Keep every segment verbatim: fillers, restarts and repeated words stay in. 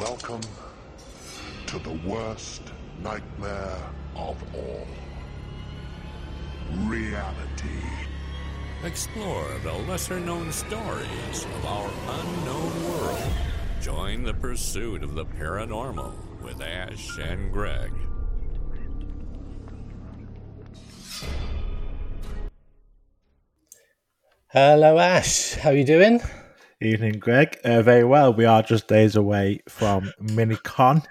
Welcome to the worst nightmare of all. Reality. Explore the lesser-known stories of our unknown world. Join the pursuit of the paranormal with Ash and Greg. Hello, Ash. How are you doing? Evening, Greg. Uh, very well. We are just days away from MiniCon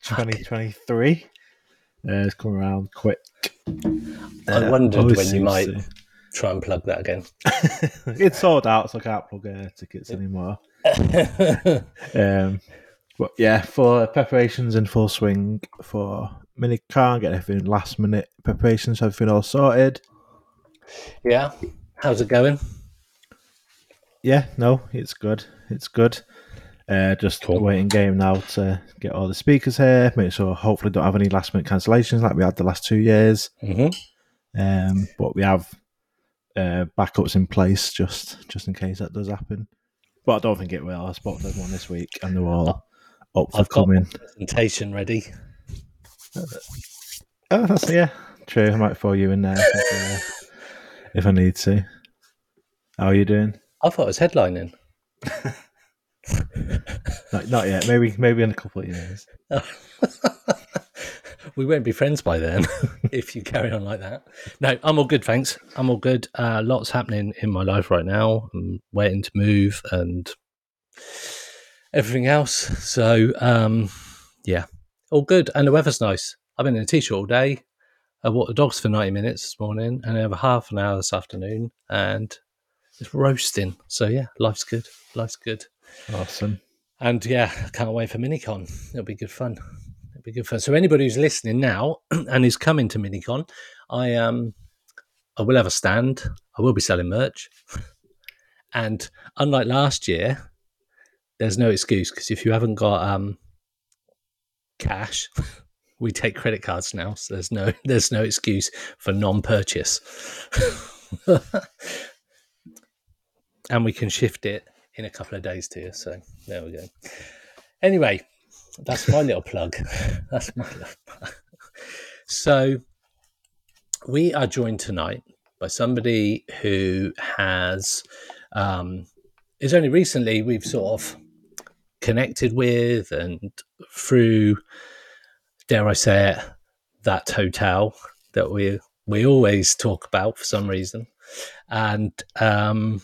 twenty twenty-three. Uh, it's coming around quick. I uh, wondered when you might to. try and plug that again. It's sold out, so I can't plug uh, tickets anymore. um, but yeah, for preparations in full swing for MiniCon, get everything last minute preparations, everything all sorted. Yeah, how's it going? Yeah, no, it's good. It's good. Uh, just cool. Waiting game now to get all the speakers here. Make sure hopefully don't have any last minute cancellations like we had the last two years. Mm-hmm. Um, but we have uh, backups in place just just in case that does happen. But I don't think it will. I spoke to everyone this week, and they're all up for I've coming. Got presentation ready. Oh, that's yeah, true. I might throw you in there if, uh, if I need to. How are you doing? I thought it was headlining. not, not yet. Maybe maybe in a couple of years. We won't be friends by then if you carry on like that. No, I'm all good, thanks. I'm all good. Uh, lots happening in my life right now. I'm waiting to move and everything else. So, um, yeah, all good. And the weather's nice. I've been in a t-shirt all day. I walked the dogs for ninety minutes this morning and over half an hour this afternoon. And it's roasting. So, yeah, life's good. Life's good. Awesome. And, yeah, I can't wait for MiniCon. It'll be good fun. It'll be good fun. So anybody who's listening now and is coming to MiniCon, I um, I will have a stand. I will be selling merch. And unlike last year, there's no excuse because if you haven't got um, cash, we take credit cards now. So there's no, there's no excuse for non-purchase. And we can shift it in a couple of days to you. So there we go. Anyway, that's my little plug. That's my little plug. So we are joined tonight by somebody who has, um, is only recently we've sort of connected with and through, dare I say it, that hotel that we, we always talk about for some reason. And, um,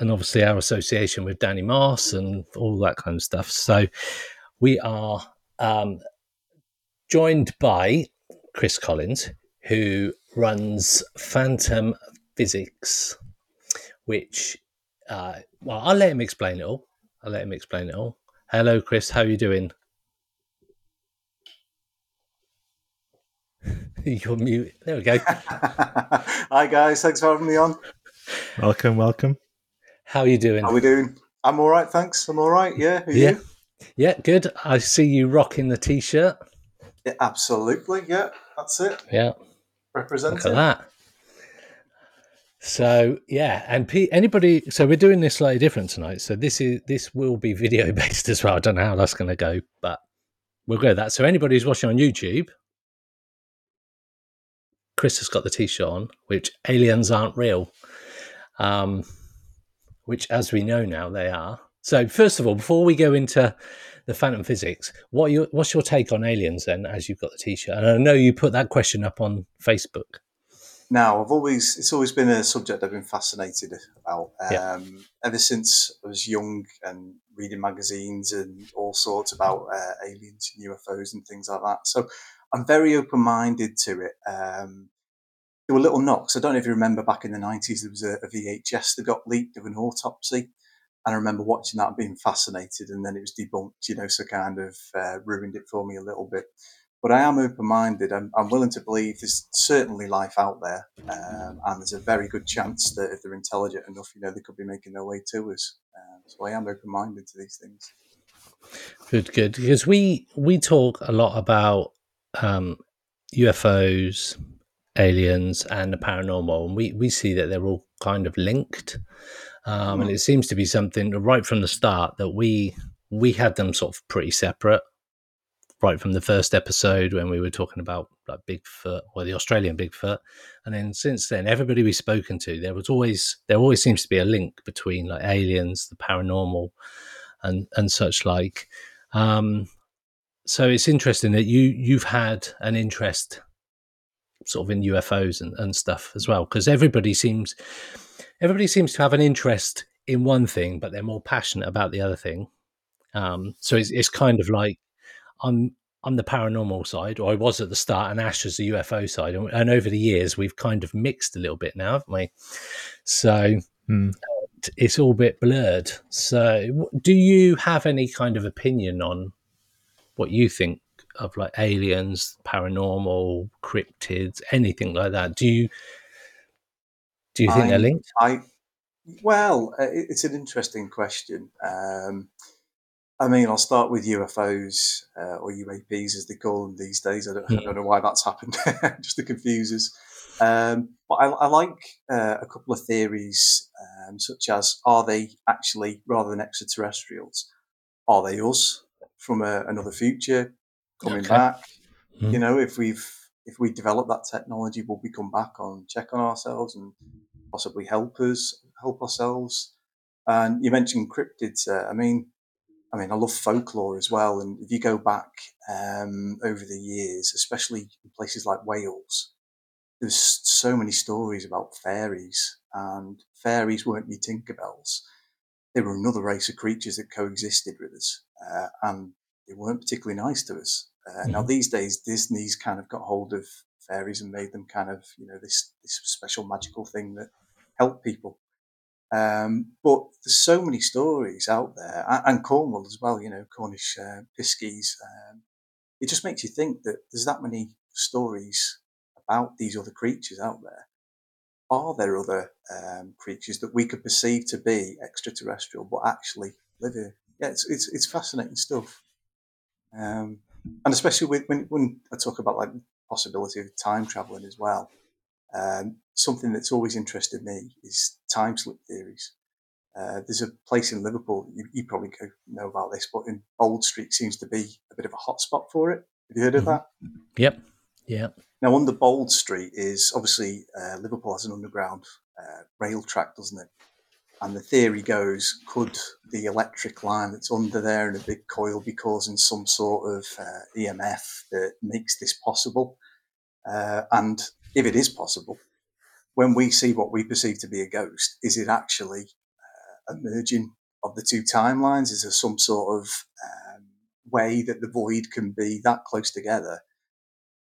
and obviously our association with Danny Mars and all that kind of stuff. So we are um, joined by Chris Collins, who runs Phantom Physics, which, uh, well, I'll let him explain it all. I'll let him explain it all. Hello, Chris. How are you doing? You're mute. There we go. Hi, guys. Thanks for having me on. Welcome, welcome. How are you doing? How are we doing? I'm all right, thanks. I'm all right, yeah. Are yeah. you? Yeah, good. I see you rocking the T-shirt. Yeah, absolutely, yeah. That's it. Yeah. Representing. Look at that. So, yeah, and P- anybody... So we're doing this slightly different tonight. So this is this will be video-based as well. I don't know how that's going to go, but we'll go with that. So anybody who's watching on YouTube, Chris has got the T-shirt on, which aliens aren't real. Um... which, as we know now, they are. So, first of all, before we go into the Phantom Physics, what are your, what's your take on aliens, then, as you've got the T-shirt? And I know you put that question up on Facebook. Now, I've always it's always been a subject I've been fascinated about. Um, yeah. Ever since I was young and reading magazines and all sorts about uh, aliens and U F Os and things like that. So, I'm very open-minded to it. Um There were little knocks. I don't know if you remember back in the nineties, there was a, a V H S that got leaked of an autopsy. And I remember watching that and being fascinated. And then it was debunked, you know, so kind of uh, ruined it for me a little bit. But I am open-minded. I'm, I'm willing to believe there's certainly life out there. Um, and there's a very good chance that if they're intelligent enough, you know, they could be making their way to us. Um, so I am open-minded to these things. Good, good. Because we, we talk a lot about um, U F Os, aliens and the paranormal, and we we see that they're all kind of linked um mm. and it seems to be something right from the start that we we had them sort of pretty separate right from the first episode when we were talking about like Bigfoot or the Australian Bigfoot. And then since then, everybody we've spoken to, there was always, there always seems to be a link between like aliens, the paranormal and, and such like. Um, so it's interesting that you, you've had an interest sort of in U F Os and, and stuff as well, because everybody seems, everybody seems to have an interest in one thing, but they're more passionate about the other thing. Um, so it's, it's kind of like I'm, I'm the paranormal side, or I was at the start, and Ash is the U F O side. And, and over the years, we've kind of mixed a little bit now, haven't we? So mm. it's all a bit blurred. So do you have any kind of opinion on what you think of like aliens, paranormal, cryptids, anything like that? Do you, do you think I, they're linked? I, well, it's an interesting question. Um, I mean, I'll start with U F Os uh, or U A Ps as they call them these days. I don't, yeah. I don't know why that's happened, just to confuse us. Um, but I, I like uh, a couple of theories, um, such as, are they actually, rather than extraterrestrials, are they us from a, another future coming okay. back? Mm. You know, if we've if we develop that technology, will we come back and check on ourselves and possibly help us, help ourselves? And you mentioned cryptids. Uh, I mean, I mean, I love folklore as well. And if you go back um, over the years, especially in places like Wales, there's so many stories about fairies, and fairies weren't your Tinkerbells. They were another race of creatures that coexisted with us, uh, and they weren't particularly nice to us. Uh, mm-hmm. Now, these days, Disney's kind of got hold of fairies and made them kind of, you know, this, this special magical thing that helped people. Um, but there's so many stories out there, and Cornwall as well, you know, Cornish uh, piskies. Um, it just makes you think that there's that many stories about these other creatures out there. Are there other um, creatures that we could perceive to be extraterrestrial, but actually live here? Yeah, it's it's, it's fascinating stuff. Um, and especially with, when, when I talk about like the possibility of time traveling as well. Um, something that's always interested me is time slip theories. Uh, there's a place in Liverpool, you, you probably know about this, but in Bold Street seems to be a bit of a hotspot for it. Have you heard of that? Yep. Yeah. Now, under Bold Street is obviously uh, Liverpool has an underground uh, rail track, doesn't it? And the theory goes, could the electric line that's under there in a big coil be causing some sort of uh, E M F that makes this possible? Uh, and if it is possible, when we see what we perceive to be a ghost, is it actually uh, a merging of the two timelines? Is there some sort of um, way that the void can be that close together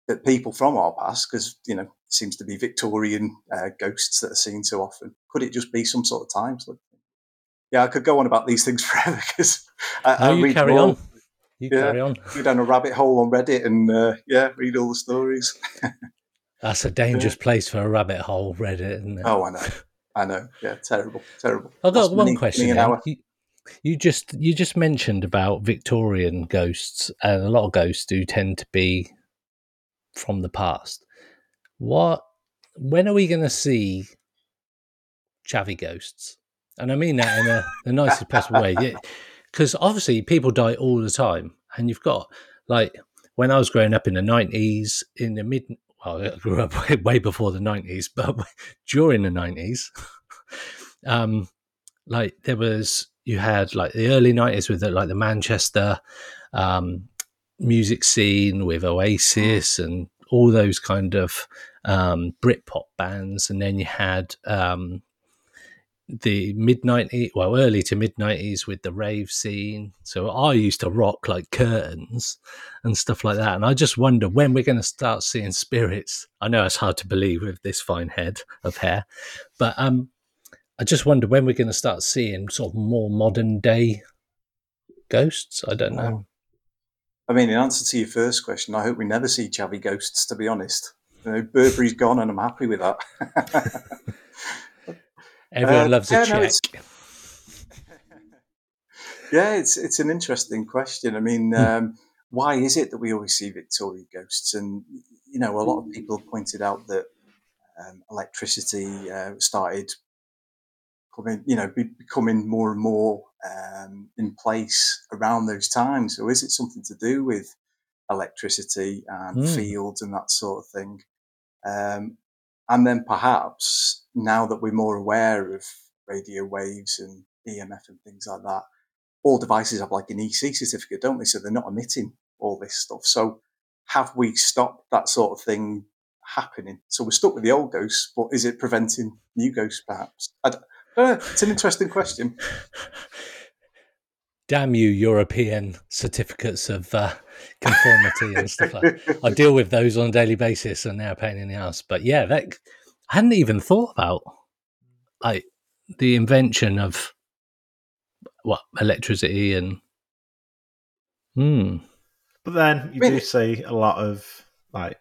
that people from our past, because, you know, it seems to be Victorian uh, ghosts that are seen so often, could it just be some sort of time slip? Yeah, I could go on about these things forever because I, no, I you read carry more. on. You yeah, carry on. Go down a rabbit hole on Reddit and, uh, yeah, read all the stories. That's a dangerous place for a rabbit hole, Reddit, isn't it? Oh, I know. I know. Yeah, terrible, terrible. I've got That's one me, question me now. You, you, just, you just mentioned about Victorian ghosts, and a lot of ghosts do tend to be from the past. What? When are we going to see chavvy ghosts? And I mean that in a, the nicest possible way. Because yeah, obviously people die all the time. And you've got, like, when I was growing up in the nineties, in the mid... Well, I grew up way before the nineties, but during the nineties, um, like there was, you had like the early nineties with the, like the Manchester um, music scene with Oasis and all those kind of um, Britpop bands. And then you had um, the mid nineties, well, early to mid nineties with the rave scene. So I used to rock like Curtains and stuff like that. And I just wonder when we're going to start seeing spirits. I know it's hard to believe with this fine head of hair, but um, I just wonder when we're going to start seeing sort of more modern day ghosts. I don't know. I mean, in answer to your first question, I hope we never see chavvy ghosts, to be honest. You know, Burberry's gone and I'm happy with that. Everyone uh, loves yeah, a check. No, it's, yeah, it's it's an interesting question. I mean, um, why is it that we always see Victorian ghosts? And, you know, a lot of people pointed out that um, electricity uh, started coming, you know, be, becoming more and more um, in place around those times. So is it something to do with electricity and mm. fields and that sort of thing? Um, and then perhaps now that we're more aware of radio waves and E M F and things like that, all devices have like an E C certificate, don't they? So they're not emitting all this stuff. So have we stopped that sort of thing happening? So we're stuck with the old ghosts, but is it preventing new ghosts perhaps? I don't, I don't know. It's an interesting question. Damn you, European certificates of uh, conformity and stuff like that. I deal with those on a daily basis and they're a pain in the ass. But yeah, that, I hadn't even thought about like the invention of what electricity and hmm. But then you really? do see a lot of like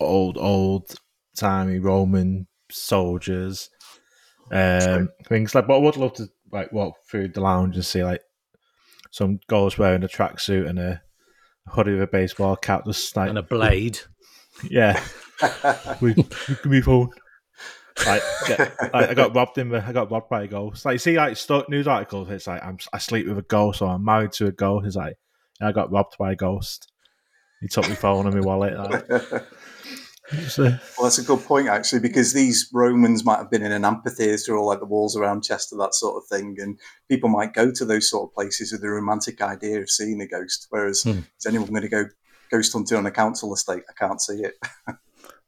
old, old timey Roman soldiers, um, things like. But I would love to like walk through the lounge and see like some ghost wearing a tracksuit and a hoodie with a baseball cap, just like and a blade. Yeah, we can be phone. Like, yeah, like I got robbed in. I got robbed by a ghost. Like you see, like st- news articles. It's like I'm, I sleep with a ghost, or I'm married to a ghost. It's like I got robbed by a ghost. He took my phone and my wallet. Like. So. Well, that's a good point actually, because these Romans might have been in an amphitheatre or like the walls around Chester, that sort of thing, and people might go to those sort of places with the romantic idea of seeing a ghost. Whereas, hmm. is anyone going to go ghost hunting on a council estate? I can't see it.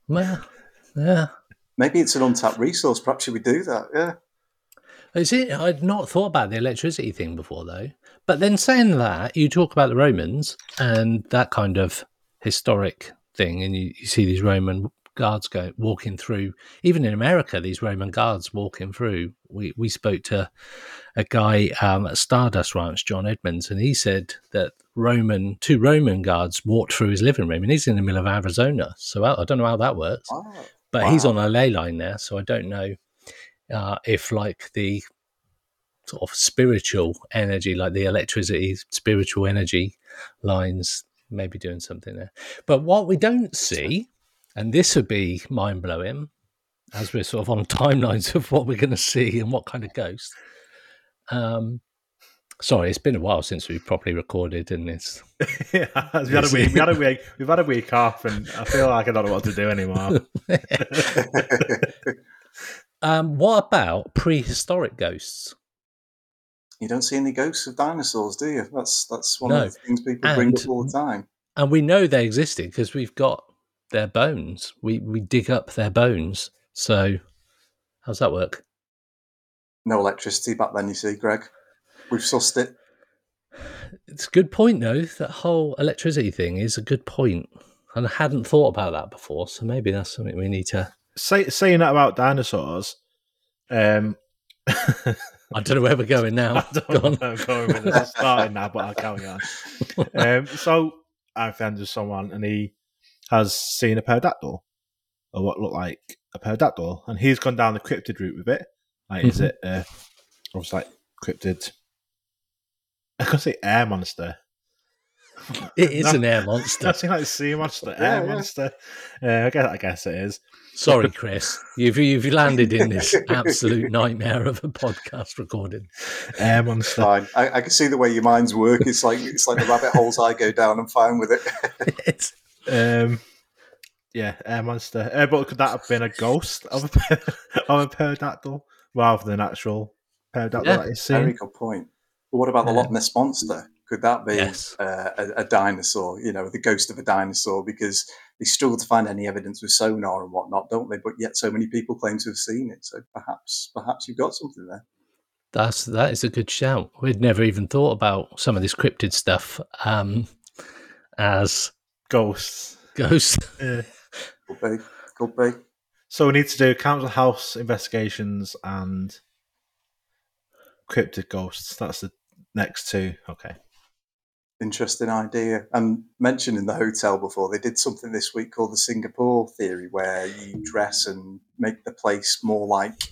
Well, yeah. Maybe it's an untapped resource. Perhaps should we do that? Yeah. Is it? I'd not thought about the electricity thing before, though. But then saying that, you talk about the Romans and that kind of historic thing, and you, you see these Roman guards go walking through. Even in America, these Roman guards walking through. We we spoke to a guy um, at Stardust Ranch, John Edmonds, and he said that Roman two Roman guards walked through his living room, and he's in the middle of Arizona. So I don't know how that works. Oh. But wow. He's on a ley line there, so I don't know uh, if, like, the sort of spiritual energy, like the electricity, spiritual energy lines may be doing something there. But what we don't see, and this would be mind-blowing, as we're sort of on timelines of what we're going to see and what kind of ghost. Um, sorry, it's been a while since we've properly recorded, and it's... yeah, we've had, a week, we had a week, we've had a week off, and I feel like I don't know what to do anymore. um, what about prehistoric ghosts? You don't see any ghosts of dinosaurs, do you? That's that's one no. of the things people and, bring up all the time. And we know they existed because we've got their bones. We we dig up their bones. So how's that work? No electricity back then, you see, Greg. We've sussed it. It's a good point, though. That whole electricity thing is a good point. And I hadn't thought about that before, so maybe that's something we need to... Say, saying that about dinosaurs... Um... I don't know where we're going now. I don't Go know on. where I'm going with this. I'm starting now, but I'll carry on. Um, so I offended someone, and he has seen a pterodactyl, or what looked like a pterodactyl, and he's gone down the cryptid route with it. Like, mm-hmm. is it... Uh, I was like, cryptid... I could say air monster. It is no, an air monster. I think like sea monster, air yeah, monster. Yeah. Uh, I guess I guess it is. Sorry, Chris, you've you've landed in this absolute nightmare of a podcast recording. Air monster. Fine. I, I can see the way your minds work. It's like it's like the rabbit holes I go down. I'm fine with it. um, yeah, air monster. Uh, but could that have been a ghost of a of a pterodactyl rather than an actual pterodactyl? Yeah. That is seen? Very good point. But what about the Loch Ness Monster? Could that be yes. uh, a, a dinosaur, you know, the ghost of a dinosaur? Because they struggle to find any evidence with sonar and whatnot, don't they? But yet so many people claim to have seen it. So perhaps perhaps you've got something there. That's, that is a good shout. We'd never even thought about some of this cryptid stuff um, as... Ghosts. Ghosts. Yeah. Could be. Could be. So we need to do council house investigations and cryptid ghosts. That's the... Next two, okay. Interesting idea. And mentioning the hotel before, they did something this week called the Singapore Theory, where you dress and make the place more like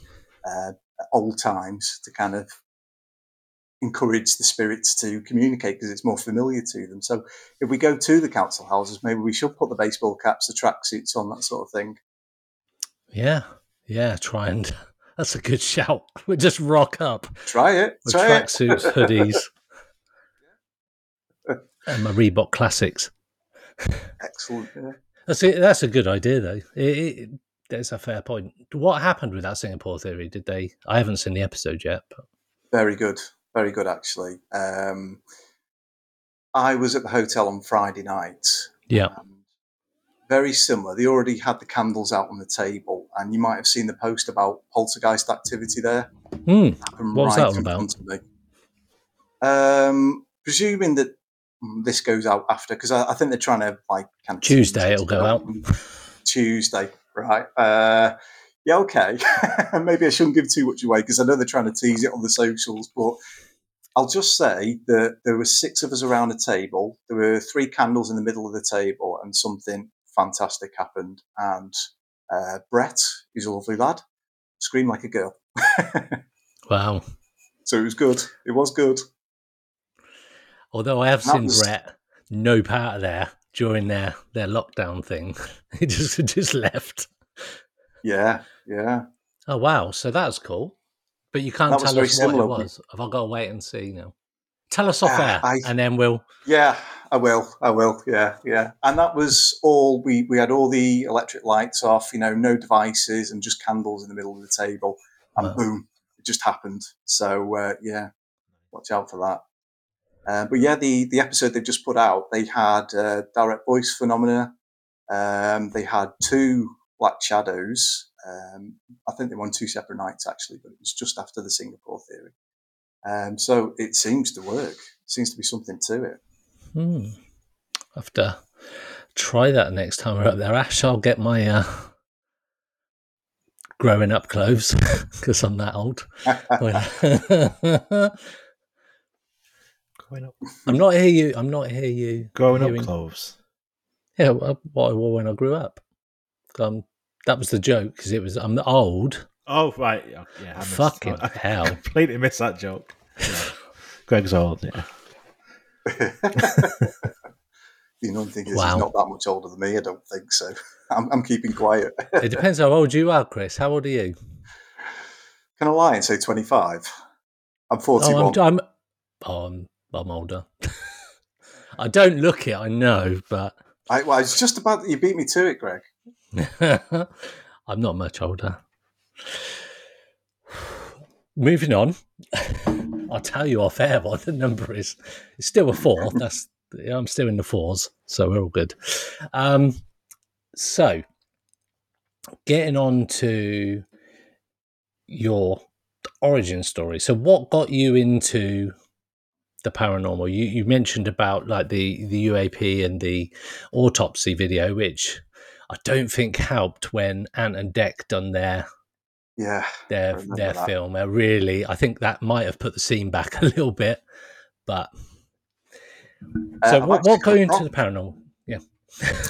uh, old times to kind of encourage the spirits to communicate because it's more familiar to them. So if we go to the council houses, maybe we should put the baseball caps, the tracksuits on, that sort of thing. Yeah, yeah, try and... That's a good shout. We just rock up. Try it. With Try tracksuits, it. hoodies, and my Reebok classics. Excellent. Yeah. That's a, that's a good idea, though. It, it, that's a fair point. What happened with that Singapore theory? Did they? I haven't seen the episode yet. But... Very good. Very good, actually. Um, I was at the hotel on Friday night. Yeah. Very similar. They already had the candles out on the table, and you might have seen the post about poltergeist activity there. Mm. What was right that about? Um, presuming that this goes out after, because I, I think they're trying to like kind of Tuesday it'll go out. Tuesday, right? Uh, yeah, okay. Maybe I shouldn't give too much away because I know they're trying to tease it on the socials, but. I'll just say that there were six of us around a the table. There were three candles in the middle of the table, and something fantastic happened. And uh, Brett, who's a lovely lad, screamed like a girl. Wow. So it was good. It was good. Although I have that seen was... Brett no part of there during their, their lockdown thing. He just, just left. Yeah, yeah. Oh, wow. So that's cool. But you can't tell us what it was. Have I got to wait and see now? Tell us off air, uh, and then we'll... Yeah, I will. I will, yeah, yeah. And that was all... We, we had all the electric lights off, you know, no devices and just candles in the middle of the table. And wow. Boom, it just happened. So, uh, yeah, watch out for that. Uh, but, yeah, the, the episode they've just put out, they had uh, direct voice phenomena. Um, they had two black shadows... Um, I think they won two separate nights, actually, but it was just after the Singapore theory. Um, so it seems to work. It seems to be something to it. Hmm. I'll have to try that next time we're up there. Ash, I'll get my uh, growing up clothes because I'm that old. Growing up. I'm not hear you. I'm not hear you. Growing hearing... up clothes. Yeah, what I wore when I grew up. Um, That was the joke because it was I'm old. Oh right, yeah. I missed, Fucking I, I hell! Completely missed that joke. Yeah. Greg's old, yeah. You don't think he's wow. not that much older than me? I don't think so. I'm, I'm keeping quiet. It depends how old you are, Chris. How old are you? Can I lie and say twenty-five? I'm forty-one. Oh, I'm, I'm, oh, I'm, I'm older. I don't look it. I know, but I, well, it's just about that you beat me to it, Greg. I'm not much older. Moving on, I'll tell you off air what the number is. It's still a four. That's I'm still in the fours, so we're all good. Um, so, getting on to your origin story. So, what got you into the paranormal? You you mentioned about like the the U A P and the autopsy video, which. I don't think helped when Ant and Dec done their yeah their their that. film. I really, I think that might have put the scene back a little bit. But so uh, what what going into the paranormal? Yeah,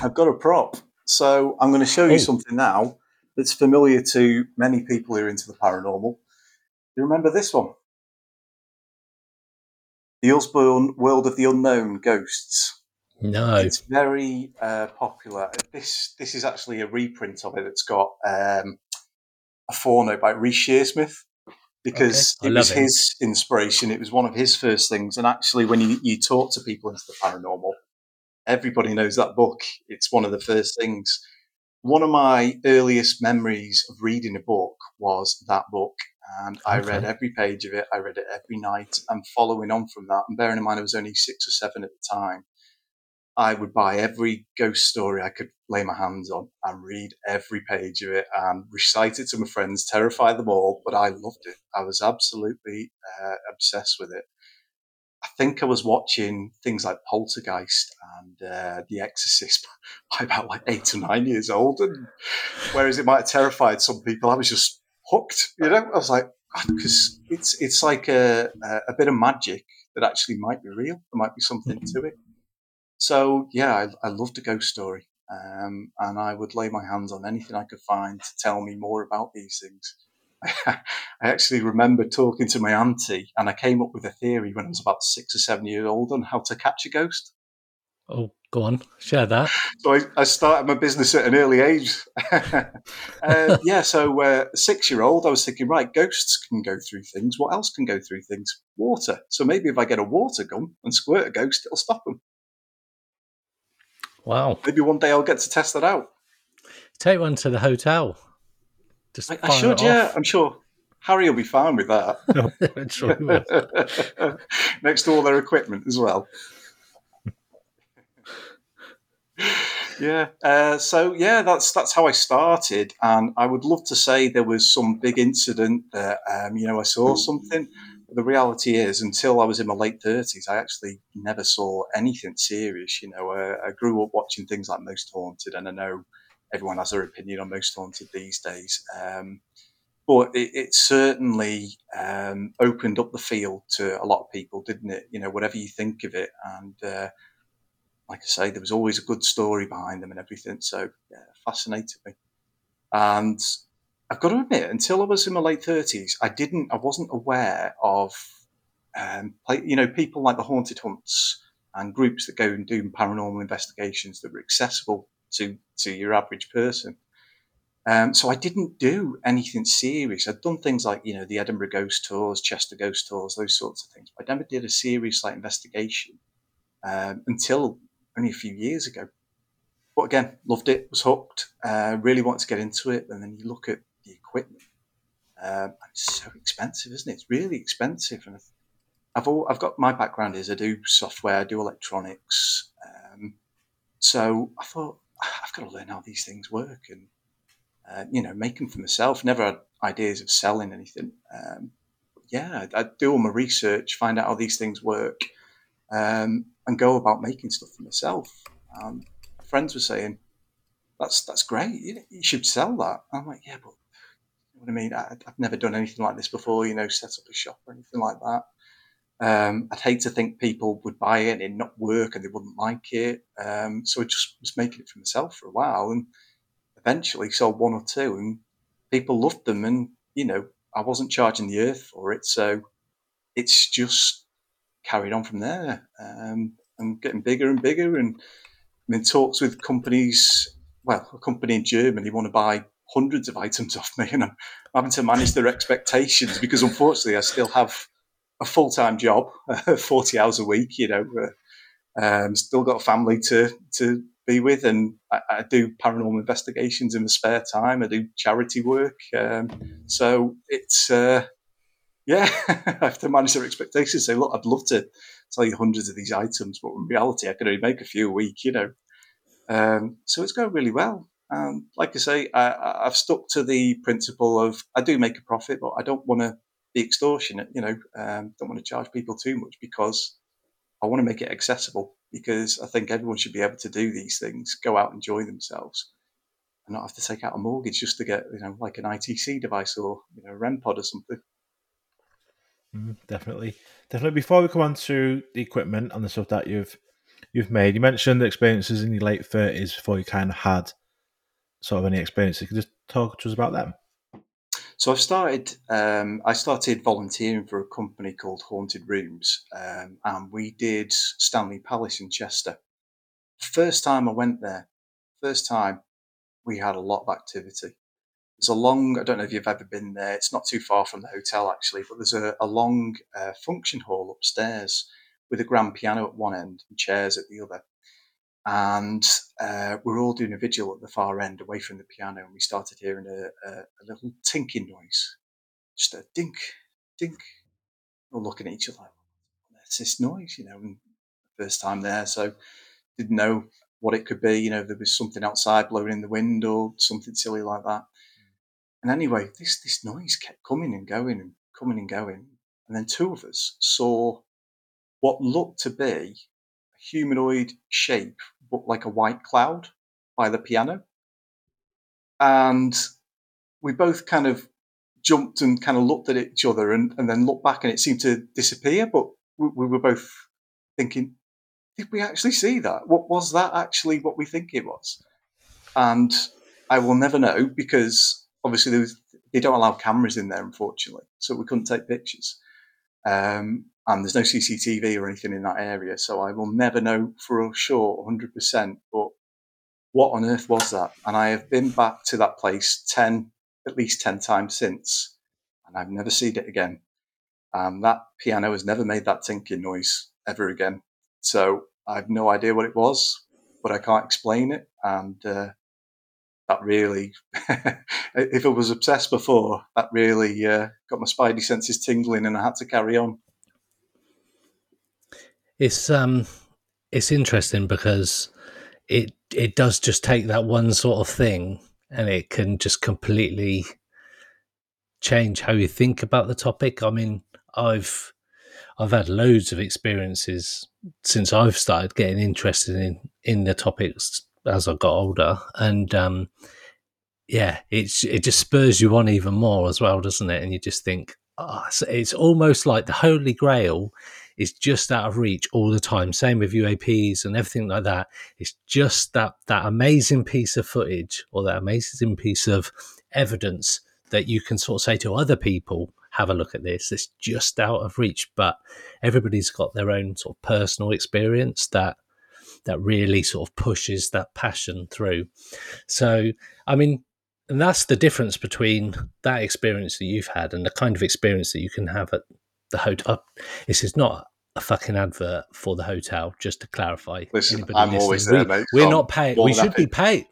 I've got a prop. So I'm going to show you Ooh. something now that's familiar to many people who are into the paranormal. You remember this one? The Osborne World of the Unknown Ghosts. No, it's very uh, popular. This this is actually a reprint of it. It's got um, a four note by Reese Shearsmith because okay. it was it. his inspiration. It was one of his first things. And actually, when you, you talk to people into the paranormal, everybody knows that book. It's one of the first things. One of my earliest memories of reading a book was that book, and okay. I read every page of it. I read it every night, and following on from that, and bearing in mind I was only six or seven at the time. I would buy every ghost story I could lay my hands on and read every page of it and recite it to my friends, terrify them all, but I loved it. I was absolutely uh, obsessed with it. I think I was watching things like Poltergeist and uh, The Exorcist by about like eight or nine years old. And whereas it might have terrified some people, I was just hooked, you know? I was like, God, because it's, it's like a, a bit of magic that actually might be real. There might be something to it. So, yeah, I, I loved a ghost story, um, and I would lay my hands on anything I could find to tell me more about these things. I actually remember talking to my auntie, and I came up with a theory when I was about six or seven years old on how to catch a ghost. Oh, go on. Share that. So I, I started my business at an early age. uh, yeah, so uh, a six-year-old, I was thinking, right, ghosts can go through things. What else can go through things? Water. So maybe if I get a water gun and squirt a ghost, it'll stop them. Wow. Maybe one day I'll get to test that out. Take one to the hotel. Just I, I should, yeah, off. I'm sure. Harry will be fine with that. I'm sure he will. Next to all their equipment as well. Yeah. Uh, so yeah, that's that's how I started, and I would love to say there was some big incident that um, you know I saw something. But the reality is, until I was in my late thirties, I actually never saw anything serious. You know, uh, I grew up watching things like Most Haunted, and I know everyone has their opinion on Most Haunted these days. Um, But it, it certainly um, opened up the field to a lot of people, didn't it? You know, whatever you think of it. And uh, like I say, there was always a good story behind them and everything. So yeah, it fascinated me. And I've got to admit, until I was in my late thirties, I didn't, I wasn't aware of, um, like, you know, people like the Haunted Hunts and groups that go and do paranormal investigations that were accessible to, to your average person. Um, so I didn't do anything serious. I'd done things like, you know, the Edinburgh Ghost Tours, Chester Ghost Tours, those sorts of things. But I never did a serious like investigation um, until only a few years ago. But again, loved it, was hooked, uh, really wanted to get into it. And then you look at the equipment. Um, it's so expensive, isn't it? It's really expensive. And I've all, I've got my background is I do software, I do electronics. Um, so I thought, I've got to learn how these things work and Uh, you know, make them for myself. Never had ideas of selling anything. Um, yeah, I'd do all my research, find out how these things work, um, and go about making stuff for myself. Um, my friends were saying, that's that's great. You, you should sell that. I'm like, yeah, but you know what I mean? I, I've never done anything like this before, you know, set up a shop or anything like that. Um, I'd hate to think people would buy it and it'd not work and they wouldn't like it. Um, so I just was making it for myself for a while. And eventually sold one or two and people loved them, and you know I wasn't charging the earth for it, so it's just carried on from there um and getting bigger and bigger. And I'm in talks with companies. Well, a company in Germany want to buy hundreds of items off me, and I'm having to manage their expectations because unfortunately I still have a full-time job, uh, forty hours a week, you know, uh, um still got a family to to with, and I, I do paranormal investigations in my spare time. I do charity work, um, so it's uh, yeah. I have to manage their expectations. Say, look, I'd love to tell you hundreds of these items, but in reality, I can only make a few a week, you know. Um, so it's going really well. Um, like I say, I, I've stuck to the principle of I do make a profit, but I don't want to be extortionate. You know, um, don't want to charge people too much because I want to make it accessible. Because I think everyone should be able to do these things, go out and enjoy themselves, and not have to take out a mortgage just to get, you know, like an I T C device or, you know, a REM pod or something. Mm, definitely, definitely. Before we come on to the equipment and the stuff that you've you've made, you mentioned the experiences in your late thirties before you kind of had sort of any experiences. Can you just talk to us about them? So I've started. Um, I started volunteering for a company called Haunted Rooms, um, and we did Stanley Palace in Chester. First time I went there, first time we had a lot of activity. There's a long. I don't know if you've ever been there. It's not too far from the hotel actually, but there's a, a long uh, function hall upstairs with a grand piano at one end and chairs at the other. And uh, we're all doing a vigil at the far end, away from the piano, and we started hearing a, a, a little tinking noise, just a dink, dink. We're looking at each other like, "What's this noise?" You know, and first time there, so didn't know what it could be. You know, there was something outside blowing in the wind or something silly like that. And anyway, this this noise kept coming and going and coming and going, and then two of us saw what looked to be humanoid shape, but like a white cloud by the piano. And we both kind of jumped and kind of looked at each other and, and then looked back, and it seemed to disappear. But we, we were both thinking, did we actually see that? What was that actually what we think it was? And I will never know because obviously there was, they don't allow cameras in there, unfortunately. So we couldn't take pictures. Um, and there's no C C T V or anything in that area, so I will never know for sure one hundred percent, but what on earth was that? And I have been back to that place ten, at least ten times since, and I've never seen it again. Um, that piano has never made that tinking noise ever again. So I have no idea what it was, but I can't explain it. And uh, that really, if I was obsessed before, that really uh, got my spidey senses tingling, and I had to carry on. It's um, it's interesting because it it does just take that one sort of thing, and it can just completely change how you think about the topic. I mean, I've I've had loads of experiences since I've started getting interested in, in the topics as I got older, and um, yeah, it's it just spurs you on even more as well, doesn't it? And you just think, oh, it's, it's almost like the Holy Grail is just out of reach all the time. Same with U A Ps and everything like that. It's just that that amazing piece of footage or that amazing piece of evidence that you can sort of say to other people, have a look at this. It's just out of reach, but everybody's got their own sort of personal experience that that really sort of pushes that passion through. So, I mean, and that's the difference between that experience that you've had and the kind of experience that you can have at the hotel. This is not a fucking advert for the hotel, just to clarify. Listen, I'm always there, we, mate. We're I'm not paying. We should be paid.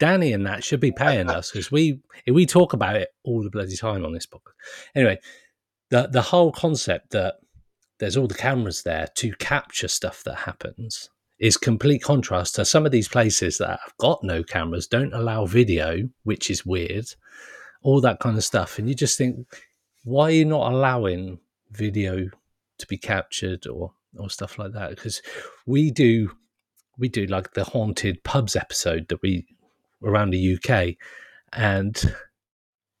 Danny and that should be paying us because we we talk about it all the bloody time on this podcast. Anyway, the the whole concept that there's all the cameras there to capture stuff that happens is complete contrast to some of these places that have got no cameras, don't allow video, which is weird, all that kind of stuff. And you just think, why are you not allowing video to be captured or or stuff like that? Because we do we do like the haunted pubs episode that we around the U K, and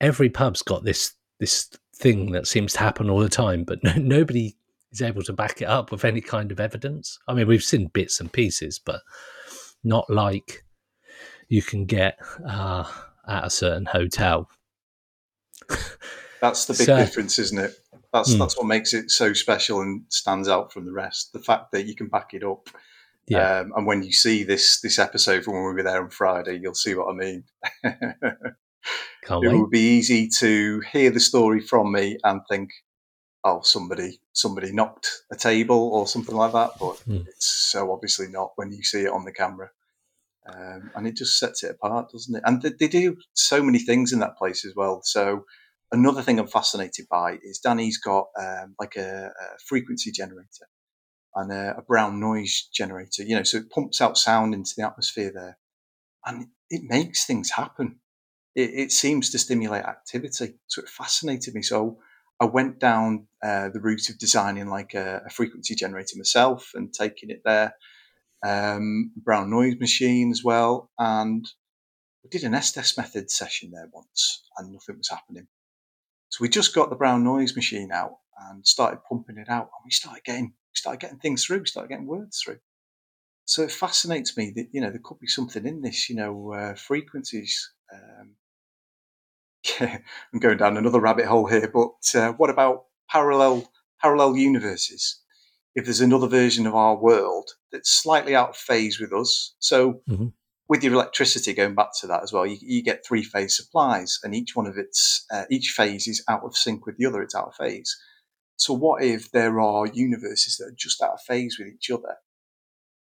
every pub's got this this thing that seems to happen all the time, but no, nobody is able to back it up with any kind of evidence. I mean, we've seen bits and pieces, but not like you can get uh, at a certain hotel. That's the big so, difference, isn't it? That's mm. that's what makes it so special and stands out from the rest. The fact that you can back it up. Yeah. Um, and when you see this this episode from when we were there on Friday, you'll see what I mean. Can't it wait. Would be easy to hear the story from me and think, oh, somebody somebody knocked a table or something like that. But mm. it's so obviously not when you see it on the camera. Um, and it just sets it apart, doesn't it? And they, they do so many things in that place as well. So another thing I'm fascinated by is Danny's got um, like a, a frequency generator and a, a brown noise generator, you know, so it pumps out sound into the atmosphere there, and it makes things happen. It, it seems to stimulate activity. So it fascinated me. So I went down uh, the route of designing like a, a frequency generator myself and taking it there, um, brown noise machine as well. And we did an Estes Method session there once and nothing was happening. So we just got the brown noise machine out and started pumping it out, and we started getting we started getting things through, we started getting words through. So it fascinates me that, you know, there could be something in this, you know, uh, frequencies. Um, yeah, I'm going down another rabbit hole here, but uh, what about parallel parallel universes? If there's another version of our world that's slightly out of phase with us, so. Mm-hmm. With your electricity, going back to that as well, you, you get three phase supplies, and each one of its uh, each phase is out of sync with the other. It's out of phase. So what if there are universes that are just out of phase with each other?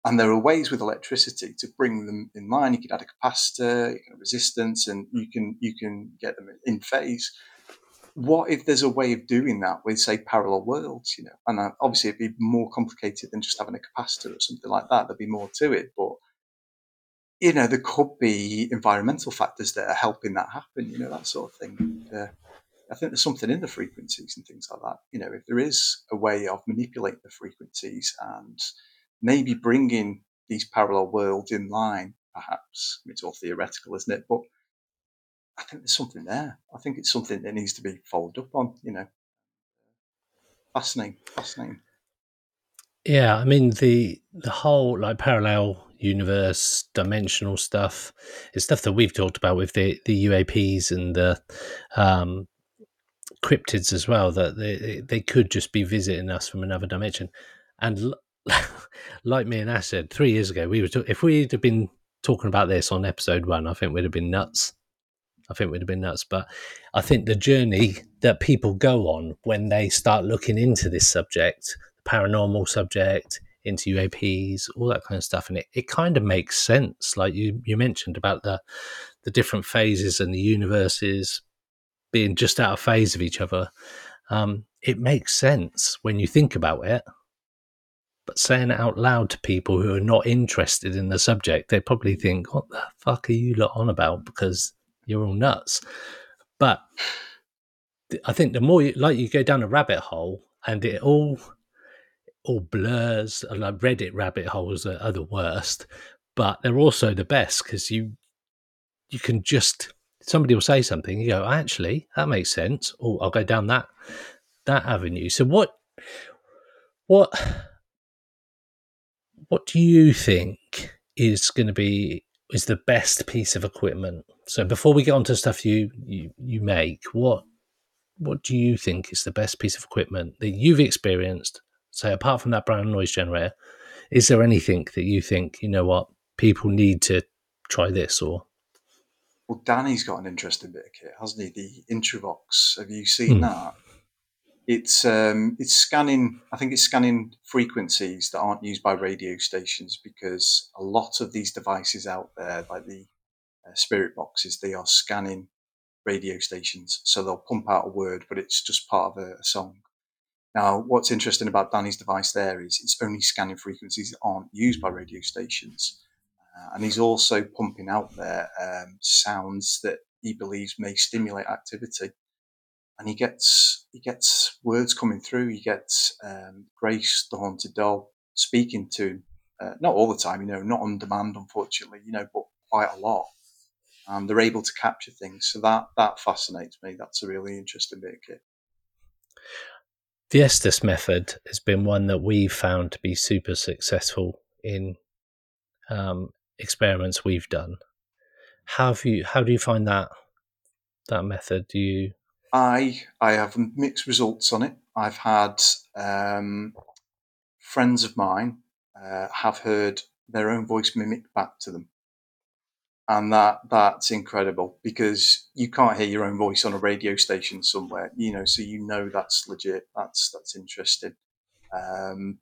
And there are ways with electricity to bring them in line. You could add a capacitor, you can add resistance, and you can you can get them in phase. What if there's a way of doing that with, say, parallel worlds? You know, and obviously it'd be more complicated than just having a capacitor or something like that. There'd be more to it, but. You know, there could be environmental factors that are helping that happen, you know, that sort of thing. And, uh, I think there's something in the frequencies and things like that. You know, if there is a way of manipulating the frequencies and maybe bringing these parallel worlds in line, perhaps. It's all theoretical, isn't it? But I think there's something there. I think it's something that needs to be followed up on, you know. Fascinating, fascinating. Yeah, I mean, the the whole, like, parallel universe dimensional stuff is stuff that we've talked about with the the U A Ps and the um cryptids as well, that they they could just be visiting us from another dimension. And like me and Ash said three years ago, we were talk- if we'd have been talking about this on episode one, I think we'd have been nuts. I think we'd have been nuts. But I think the journey that people go on when they start looking into this subject, the paranormal subject, into U A Ps, all that kind of stuff, and it, it kind of makes sense. Like you you mentioned about the the different phases and the universes being just out of phase of each other. Um, it makes sense when you think about it. But saying it out loud to people who are not interested in the subject, they probably think, what the fuck are you lot on about? Because you're all nuts. But th- I think the more you, like you go down a rabbit hole and it all all blurs, and like Reddit rabbit holes are, are the worst, but they're also the best because you, you can just, somebody will say something, you go, actually, that makes sense. Or I'll go down that, that avenue. So what, what, what do you think is going to be is the best piece of equipment? So before we get on to stuff you, you, you make, what what do you think is the best piece of equipment that you've experienced? So apart from that brown noise generator, is there anything that you think, you know what, people need to try this or? Well, Danny's got an interesting bit of kit, hasn't he? The Intravox. Have you seen hmm. that? It's um, it's scanning. I think it's scanning frequencies that aren't used by radio stations, because a lot of these devices out there, like the uh, spirit boxes, they are scanning radio stations. So they'll pump out a word, but it's just part of a, a song. Now, what's interesting about Danny's device there is it's only scanning frequencies that aren't used by radio stations, uh, and he's also pumping out there um, sounds that he believes may stimulate activity. And he gets he gets words coming through. He gets um, Grace, the haunted doll, speaking to him. Uh, not all the time, you know, not on demand, unfortunately, you know, but quite a lot. And they're able to capture things. So that that fascinates me. That's a really interesting bit of kit. The Estes Method has been one that we've found to be super successful in um, experiments we've done. How have you? How do you find that that method? Do you? I I have mixed results on it. I've had um, friends of mine uh, have heard their own voice mimic back to them, and that that's incredible, because you can't hear your own voice on a radio station somewhere, you know. So you know that's legit. That's that's interesting. Um,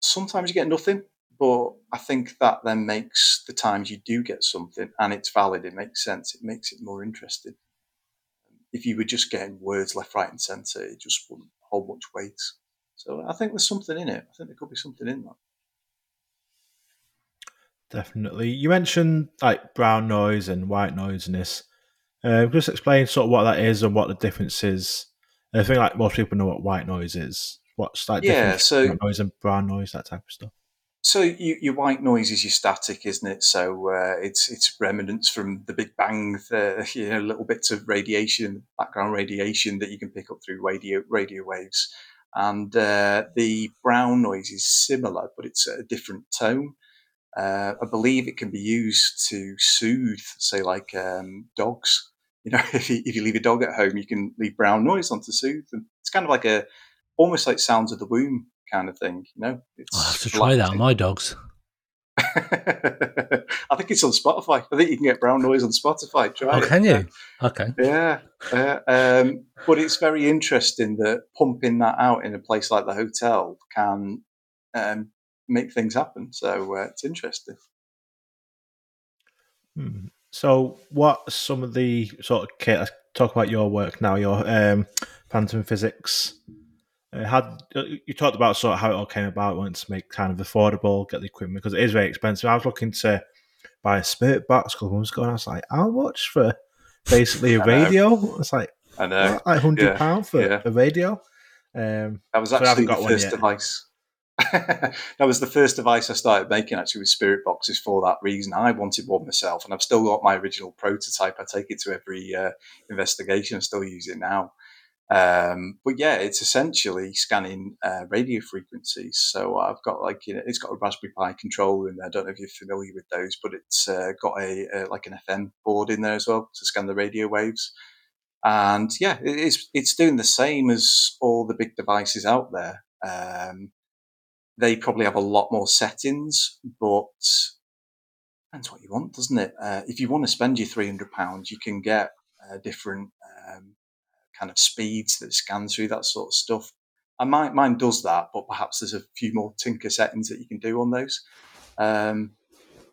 sometimes you get nothing, but I think that then makes the times you do get something, and it's valid. It makes sense. It makes it more interesting. If you were just getting words left, right, and centre, it just wouldn't hold much weight. So I think there's something in it. I think there could be something in that. Definitely. You mentioned like brown noise and white noisiness. Uh, just explain sort of what that is and what the difference is. I think like most people know what white noise is. What's that yeah, difference so, between noise and brown noise, that type of stuff? So you, your white noise is your static, isn't it? So uh, it's it's remnants from the Big Bang, the, you know, little bits of radiation, background radiation that you can pick up through radio radio waves. And uh, the brown noise is similar, but it's a different tone. Uh, I believe it can be used to soothe, say, like um, dogs. You know, if you, if you leave a dog at home, you can leave brown noise on to soothe them. It's kind of like a, almost like sounds of the womb kind of thing, you know. It's I'll have to try that on my dogs. I think it's on Spotify. I think you can get brown noise on Spotify. Try oh, it. Can you? Okay. Yeah. Uh, um, but it's very interesting that pumping that out in a place like the hotel can um, make things happen. So uh, it's interesting. Hmm. So what some of the sort of kit, talk about your work now, your um, Phantom Physics. Uh, had you talked about sort of how it all came about, wanting to make kind of affordable, get the equipment, because it is very expensive. I was looking to buy a spirit box a couple of months ago, and I was like, "How much for basically a radio?" It's like, I know, like hundred yeah. pound for yeah. a radio. Um, that was actually so the first device. That was the first device I started making, actually, with spirit boxes for that reason. I wanted one myself, and I've still got my original prototype. I take it to every uh, investigation. I still use it now. Um, but yeah, it's essentially scanning uh, radio frequencies. So I've got like, you know, it's got a Raspberry Pi controller in there. I don't know if you're familiar with those, but it's uh, got a, uh, like an F M board in there as well to scan the radio waves. And yeah, it's it's doing the same as all the big devices out there. Um, they probably have a lot more settings, but depends what you want, doesn't it? Uh, if you want to spend your three hundred pounds, you can get uh, different um, kind of speeds that scan through, that sort of stuff. And mine, mine does that, but perhaps there's a few more tinker settings that you can do on those. Um,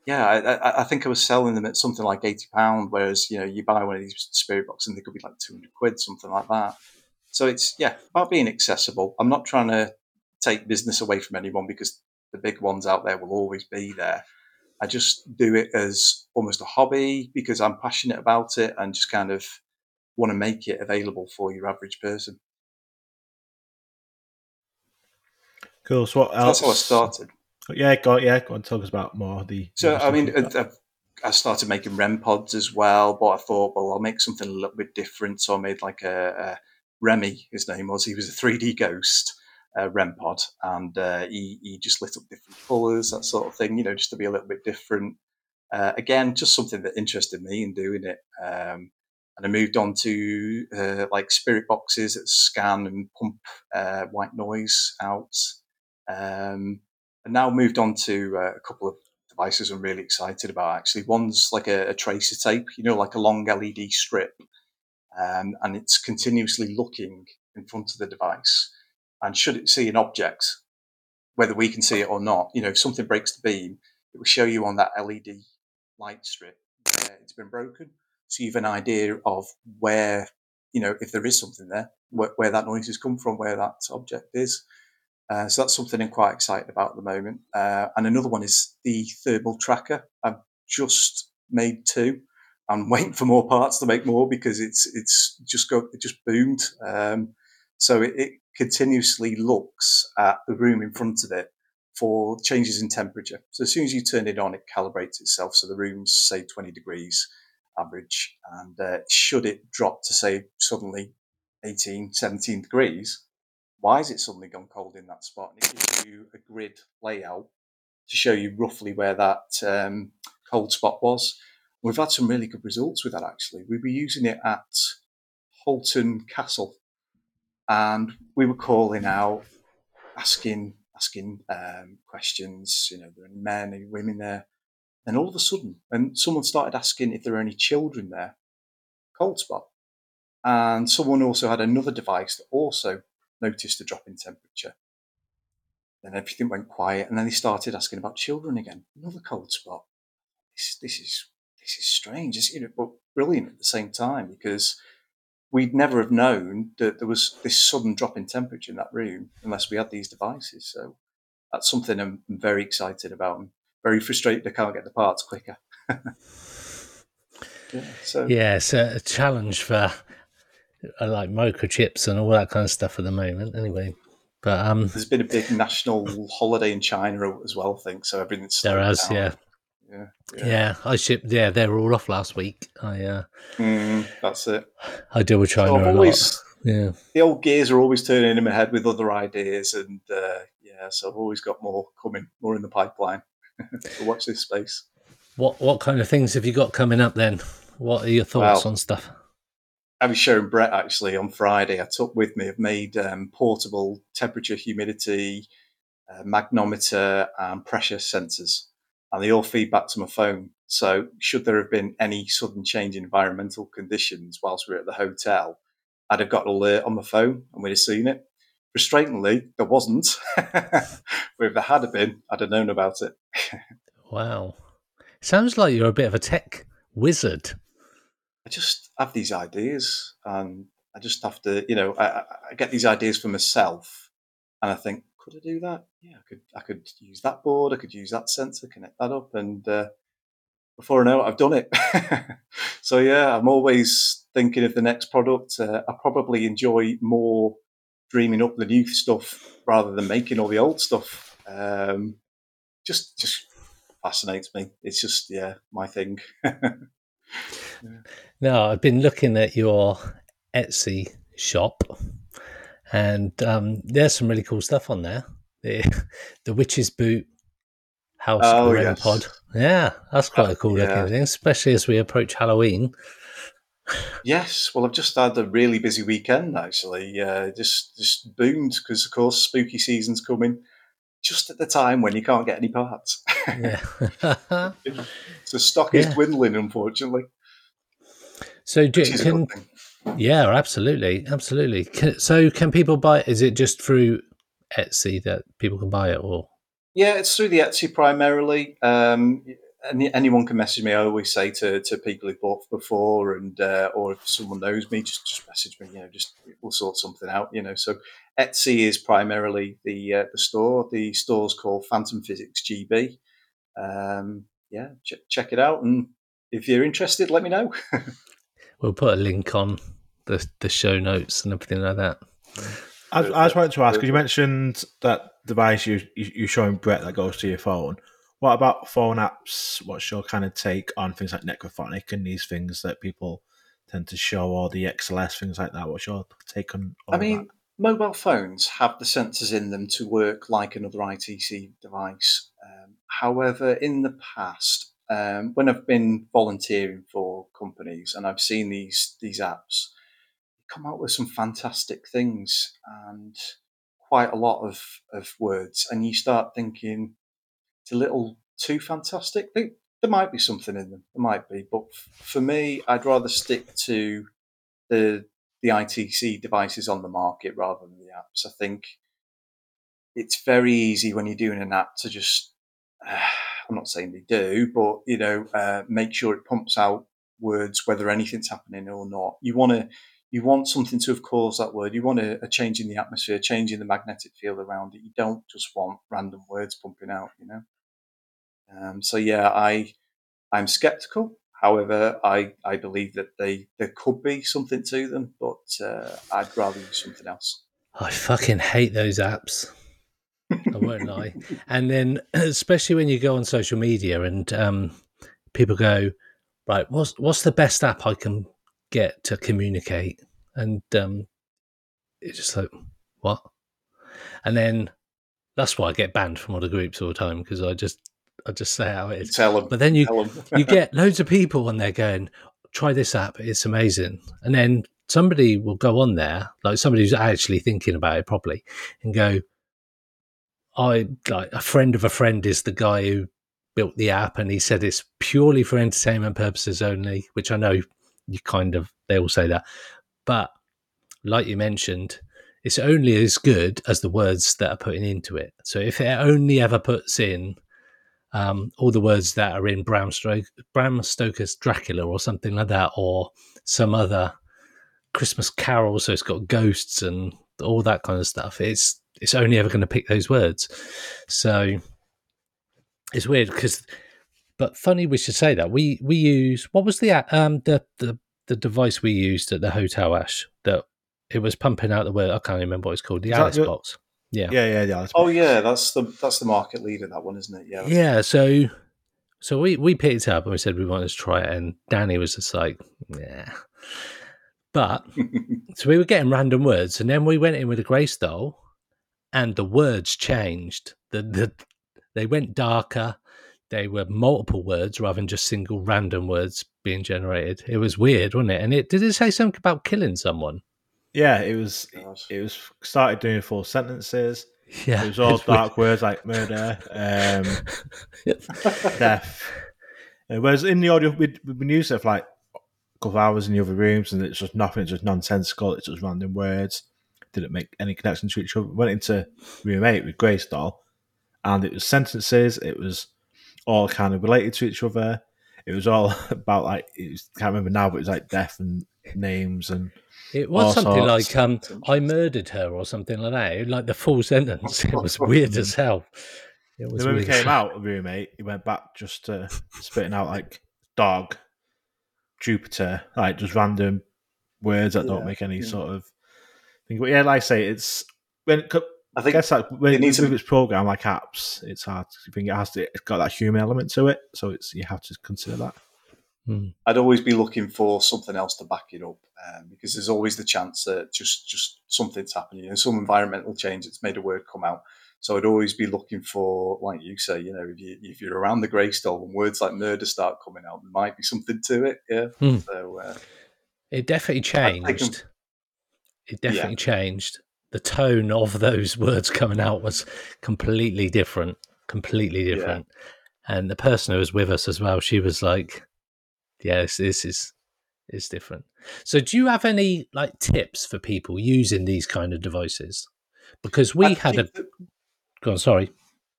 yeah, I, I think I was selling them at something like eighty pounds, whereas, you know, you buy one of these spirit boxes and they could be like two hundred quid, something like that. So it's, yeah, about being accessible. I'm not trying to take business away from anyone because the big ones out there will always be there. I just do it as almost a hobby because I'm passionate about it and just kind of want to make it available for your average person. Cool. So what else? That's how I started. Yeah, go yeah, go and talk us about more of the. So I mean, like I, I started making REM pods as well, but I thought, well, I'll make something a little bit different. So I made like a, a Remy, his name was. He was a three D ghost uh, REM pod, and uh, he he just lit up different colours, that sort of thing. You know, just to be a little bit different. Uh, again, just something that interested me in doing it. Um, And I moved on to uh, like spirit boxes that scan and pump uh, white noise out. Um, and now moved on to uh, a couple of devices I'm really excited about, actually. One's like a, a tracer tape, you know, like a long L E D strip. Um, and it's continuously looking in front of the device. And should it see an object, whether we can see it or not, you know, if something breaks the beam, it will show you on that L E D light strip where it's been broken. So you have an idea of where, you know, if there is something there, where, where that noise has come from, where that object is. Uh, so that's something I'm quite excited about at the moment. Uh, and another one is the thermal tracker. I've just made two. I'm waiting for more parts to make more because it's it's just go it just boomed. Um, so it, it continuously looks at the room in front of it for changes in temperature. So as soon as you turn it on, it calibrates itself. So the room's say twenty degrees. Average, and uh, should it drop to say suddenly eighteen, seventeen degrees, why is it suddenly gone cold in that spot? And it gives you a grid layout to show you roughly where that um, cold spot was. We've had some really good results with that actually. We were using it at Holton Castle, and we were calling out, asking asking um, questions. You know, there are men and women there. And all of a sudden, and someone started asking if there were any children there, cold spot. And someone also had another device that also noticed a drop in temperature. Then everything went quiet, and then they started asking about children again. Another cold spot. This, this is this is strange, it's, you know, but brilliant at the same time because we'd never have known that there was this sudden drop in temperature in that room unless we had these devices. So that's something I'm very excited about. Very frustrated I can't get the parts quicker. yeah, so. yeah, it's a challenge for uh, like microchips and all that kind of stuff at the moment anyway. But um, there's been a big national holiday in China as well, I think, so everything's still There has, yeah. yeah. Yeah, yeah. I shipped, yeah, they were all off last week. I uh, mm, That's it. I deal with China so a always, lot. Yeah. The old gears are always turning in my head with other ideas and uh, yeah, so I've always got more coming, more in the pipeline. So watch this space. What what kind of things have you got coming up then? What are your thoughts well, on stuff? I was showing Brett actually on Friday. I took with me. I've made um, portable temperature, humidity, uh, magnometer, and pressure sensors, and they all feed back to my phone. So should there have been any sudden change in environmental conditions whilst we were at the hotel, I'd have got an alert on my phone and we'd have seen it. Frustratingly, there wasn't. But if there had been, I'd have known about it. Wow. Sounds like you're a bit of a tech wizard. I just have these ideas. And I just have to, you know, I, I get these ideas for myself. And I think, could I do that? Yeah, I could I could use that board. I could use that sensor, connect that up. And uh, before I know it, I've done it. So, yeah, I'm always thinking of the next product. Uh, I probably enjoy more dreaming up the new stuff rather than making all the old stuff. Um, just just fascinates me. It's just, yeah, my thing. Yeah. Now, I've been looking at your Etsy shop and um, there's some really cool stuff on there. The, the Witch's Boot House oh, REM yes. Pod. Yeah, that's quite uh, a cool yeah. looking thing, especially as we approach Halloween. Yes, well, I've just had a really busy weekend, actually. Uh, just just boomed because, of course, spooky season's coming just at the time when you can't get any parts. Yeah. So stock is yeah. dwindling, unfortunately. So do, can, yeah, absolutely, absolutely. Can, so can people buy it? Is it just through Etsy that people can buy it, or? Yeah, it's through the Etsy primarily. Um, Any, anyone can message me. I always say to, to people who've bought before, and uh, or if someone knows me, just, just message me. You know, just we'll sort something out. You know, so Etsy is primarily the uh, the store. The store's called Phantom Physics G B. Um, yeah, ch- check it out, and if you're interested, let me know. We'll put a link on the the show notes and everything like that. I, I just wanted to ask, because you mentioned that device you you're showing Brett that goes to your phone. What about phone apps? What's your kind of take on things like Necrophonic and these things that people tend to show, or the X L S, things like that? What's your take on all I mean, that? Mobile phones have the sensors in them to work like another I T C device. Um, however, in the past, um, when I've been volunteering for companies and I've seen these, these apps, they come out with some fantastic things and quite a lot of, of words. And you start thinking, a little too fantastic. They, there might be something in them. There might be, but f- for me, I'd rather stick to the the I T C devices on the market rather than the apps. I think it's very easy when you're doing an app to just. Uh, I'm not saying they do, but you know, uh, make sure it pumps out words whether anything's happening or not. You want to, you want something to have caused that word. You want a, a change in the atmosphere, change in the magnetic field around it. You don't just want random words pumping out. You know. Um, so yeah, I I'm sceptical. However, I, I believe that they there could be something to them, but uh, I'd rather use something else. I fucking hate those apps. I won't lie. And then, especially when you go on social media and um, people go, right, what's what's the best app I can get to communicate? And um, it's just like, what? And then that's why I get banned from all the groups all the time, because I just. I'll just say how it is. Tell them. But then you you get loads of people and they're going, try this app, it's amazing. And then somebody will go on there, like somebody who's actually thinking about it properly, and go, I like a friend of a friend is the guy who built the app, and he said it's purely for entertainment purposes only, which I know you kind of they all say that. But like you mentioned, it's only as good as the words that are putting into it. So if it only ever puts in Um, all the words that are in Bram, Stro- Bram Stoker's Dracula or something like that, or some other Christmas carol, so it's got ghosts and all that kind of stuff. It's it's only ever going to pick those words. So it's weird, because, but funny we should say that. We we use, what was the um the, the, the device we used at the hotel, Ash, that it was pumping out the word, I can't remember what it's called, the Alice Box. Yeah, yeah, yeah, yeah. Oh, yeah, that's the that's the market leader, that one, isn't it? Yeah, yeah. So, so we we picked it up and we said we wanted to try it, and Danny was just like, yeah. But so we were getting random words, and then we went in with a Grace doll, and the words changed. The the they went darker. They were multiple words rather than just single random words being generated. It was weird, wasn't it? And it did it say something about killing someone? Yeah, it was. Gosh. It was started doing full sentences. Yeah, it was all dark weird. Words like murder, um, death. And whereas in the audio, we'd been used it for like a couple of hours in the other rooms, and it's just nothing. It's just nonsensical. It's just random words. Didn't make any connection to each other. Went into room eight with Grace doll, and it was sentences. It was all kind of related to each other. It was all about like it was, I can't remember now, but it was like death and names and. It was oh, something so like, um, I murdered her or something like that. Like the full sentence. It was weird as hell. It was when we came out, roommate, he went back just uh, spitting out like dog, Jupiter, like just random words that yeah, don't make any yeah. sort of thing. But yeah, like I say, it's when I think I guess like when it needs to move its program like apps, it's hard. I think it has to, it's got that human element to it. So it's you have to consider that. I'd always be looking for something else to back it up um, because there's always the chance that just, just something's happening and some environmental change that's made a word come out. So I'd always be looking for, like you say, you know, if, you, if you're around the Grey Stall and words like murder start coming out, there might be something to it. Yeah. Mm. So, uh, It definitely changed. It definitely yeah. changed. The tone of those words coming out was completely different, completely different. Yeah. And the person who was with us as well, she was like, yeah, this, this is is different. So do you have any like tips for people using these kind of devices? Because we I had a... That, go on, sorry.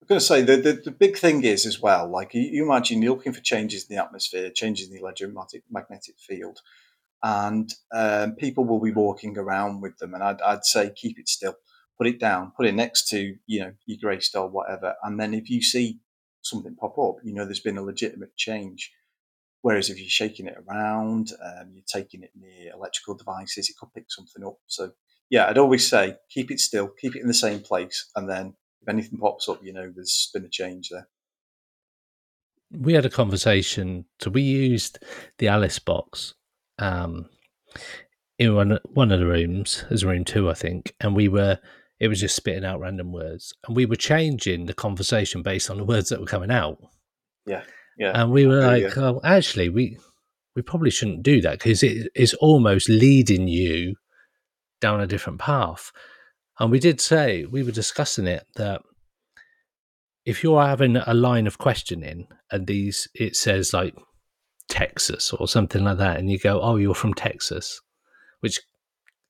I'm going to say the, the, the big thing is as well, like you, you imagine you're looking for changes in the atmosphere, changes in the electromagnetic field. And um, people will be walking around with them. And I'd, I'd say keep it still, put it down, put it next to, you know, your Grace doll, whatever. And then if you see something pop up, you know, there's been a legitimate change. Whereas if you're shaking it around, um, you're taking it near electrical devices, it could pick something up. So, yeah, I'd always say keep it still, keep it in the same place. And then if anything pops up, you know, there's been a change there. We had a conversation. So we used the Alice Box. Um, in one one of the rooms, as room two, I think, and we were it was just spitting out random words, and we were changing the conversation based on the words that were coming out. Yeah, yeah. And we were there like, oh, actually, we we probably shouldn't do that because it is almost leading you down a different path. And we did say we were discussing it that if you're having a line of questioning and these, it says like Texas or something like that, and you go, oh, you're from Texas, which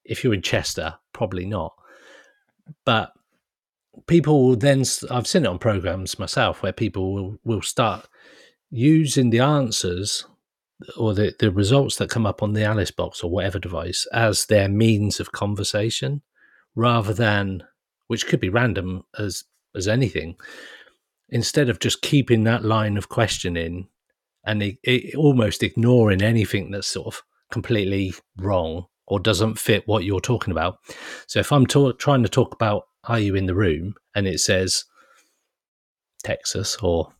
if you're in Chester, probably not. But people then, I've seen it on programs myself where people will, will start using the answers or the, the results that come up on the Alice Box or whatever device as their means of conversation rather than, which could be random as as anything, instead of just keeping that line of questioning and it, it, almost ignoring anything that's sort of completely wrong or doesn't fit what you're talking about. So if I'm ta- trying to talk about, are you in the room? And it says Texas or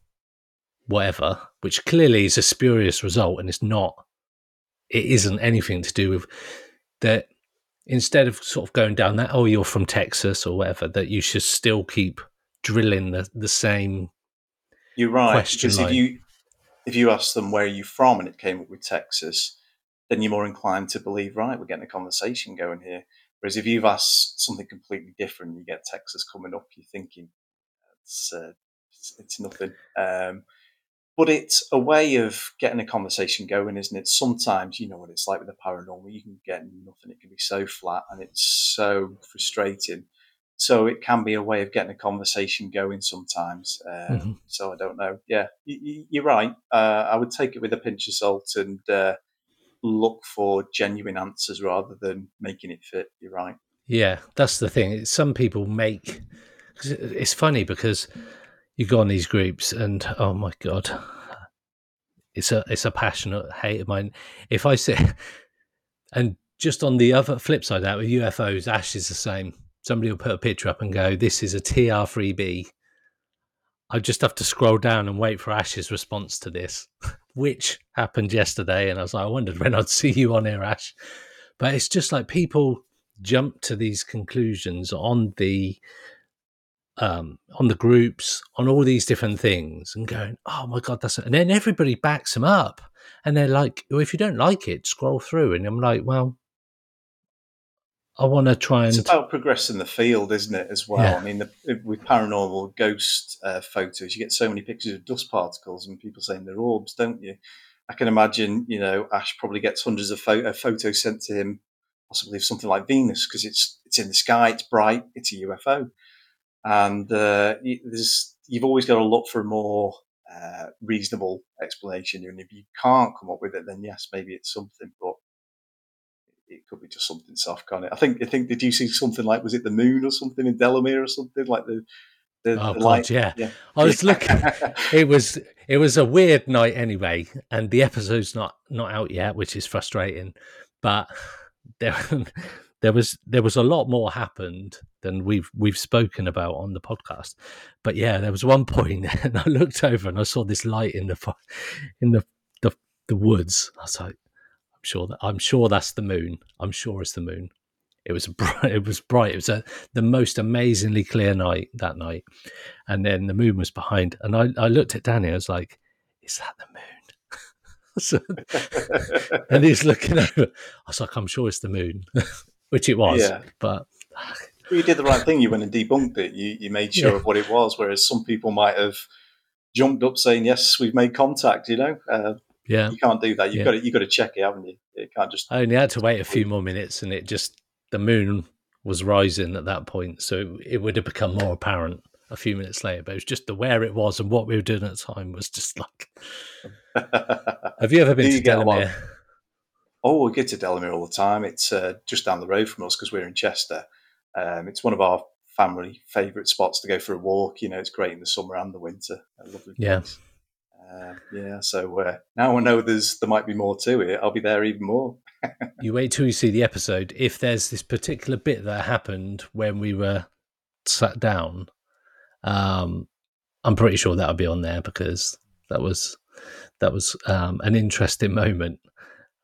whatever, which clearly is a spurious result and it's not, it isn't anything to do with that. Instead of sort of going down that, oh, you're from Texas or whatever, that you should still keep drilling the, the same you're right, question because line. If you... If you ask them, where are you from, and it came up with Texas, then you're more inclined to believe, right, we're getting a conversation going here. Whereas if you've asked something completely different, you get Texas coming up, you're thinking, it's, uh, it's, it's nothing. Um, but it's a way of getting a conversation going, isn't it? Sometimes, you know what it's like with the paranormal, you can get nothing. It can be so flat and it's so frustrating. So it can be a way of getting a conversation going sometimes. Um, mm-hmm. So I don't know. Yeah, you, you're right. Uh, I would take it with a pinch of salt and uh, look for genuine answers rather than making it fit. You're right. Yeah, that's the thing. Some people make... Cause it's funny because you go on these groups and, oh, my God, it's a, it's a passionate hate of mine. If I sit... And just on the other flip side of that, with U F Os, Ash is the same. Somebody will put a picture up and go, this is a T R three B. I just have to scroll down and wait for Ash's response to this, which happened yesterday. And I was like, I wondered when I'd see you on here, Ash. But it's just like people jump to these conclusions on the um, on the groups, on all these different things and going, oh, my God, that's it. And then everybody backs them up. And they're like, well, if you don't like it, scroll through. And I'm like, well. I want to try and... It's about progressing the field, isn't it, as well? Yeah. I mean, the, with paranormal ghost uh, photos, you get so many pictures of dust particles and people saying they're orbs, don't you? I can imagine, you know, Ash probably gets hundreds of pho- photos sent to him, possibly of something like Venus, because it's it's in the sky, it's bright, it's a U F O. And uh, there's, you've always got to look for a more uh, reasonable explanation. And if you can't come up with it, then yes, maybe it's something, but... It could be just something soft, can't it? I think. I think. Did you see something like? Was it the moon or something in Delamere or something like the? the oh the God, light? Yeah. yeah. I was looking. it was. It was a weird night anyway, and the episode's not not out yet, which is frustrating. But there, there was there was a lot more happened than we've we've spoken about on the podcast. But yeah, there was one point, and I looked over and I saw this light in the in the the, the woods. I was like. Sure that I'm sure that's the moon. I'm sure it's the moon. It was bright. It was bright. It was a, the most amazingly clear night that night, and then the moon was behind. And I, I looked at Danny. I was like, "Is that the moon?" And he's looking over. I was like, I'm sure it's the moon, which it was. Yeah. But you did the right thing. You went and debunked it. You, you made sure yeah. of what it was, whereas some people might have jumped up saying, yes, we've made contact, you know. Uh, yeah. You can't do that. You've yeah. got to, you've got to check it, haven't you? It can't just... I only had to wait a few more minutes, and it just, the moon was rising at that point, so it, it would have become more apparent a few minutes later, but it was just the where it was and what we were doing at the time was just like... Have you ever been you to Delamere? Oh, we get to Delamere all the time. It's uh, just down the road from us because we're in Chester. Um, it's one of our family favourite spots to go for a walk. You know, it's great in the summer and the winter. A lovely place. Yeah. Uh, yeah, so uh, now I know there's there might be more to it. I'll be there even more. You wait till you see the episode. If there's this particular bit that happened when we were sat down, um, I'm pretty sure that'll be on there because that was that was um, an interesting moment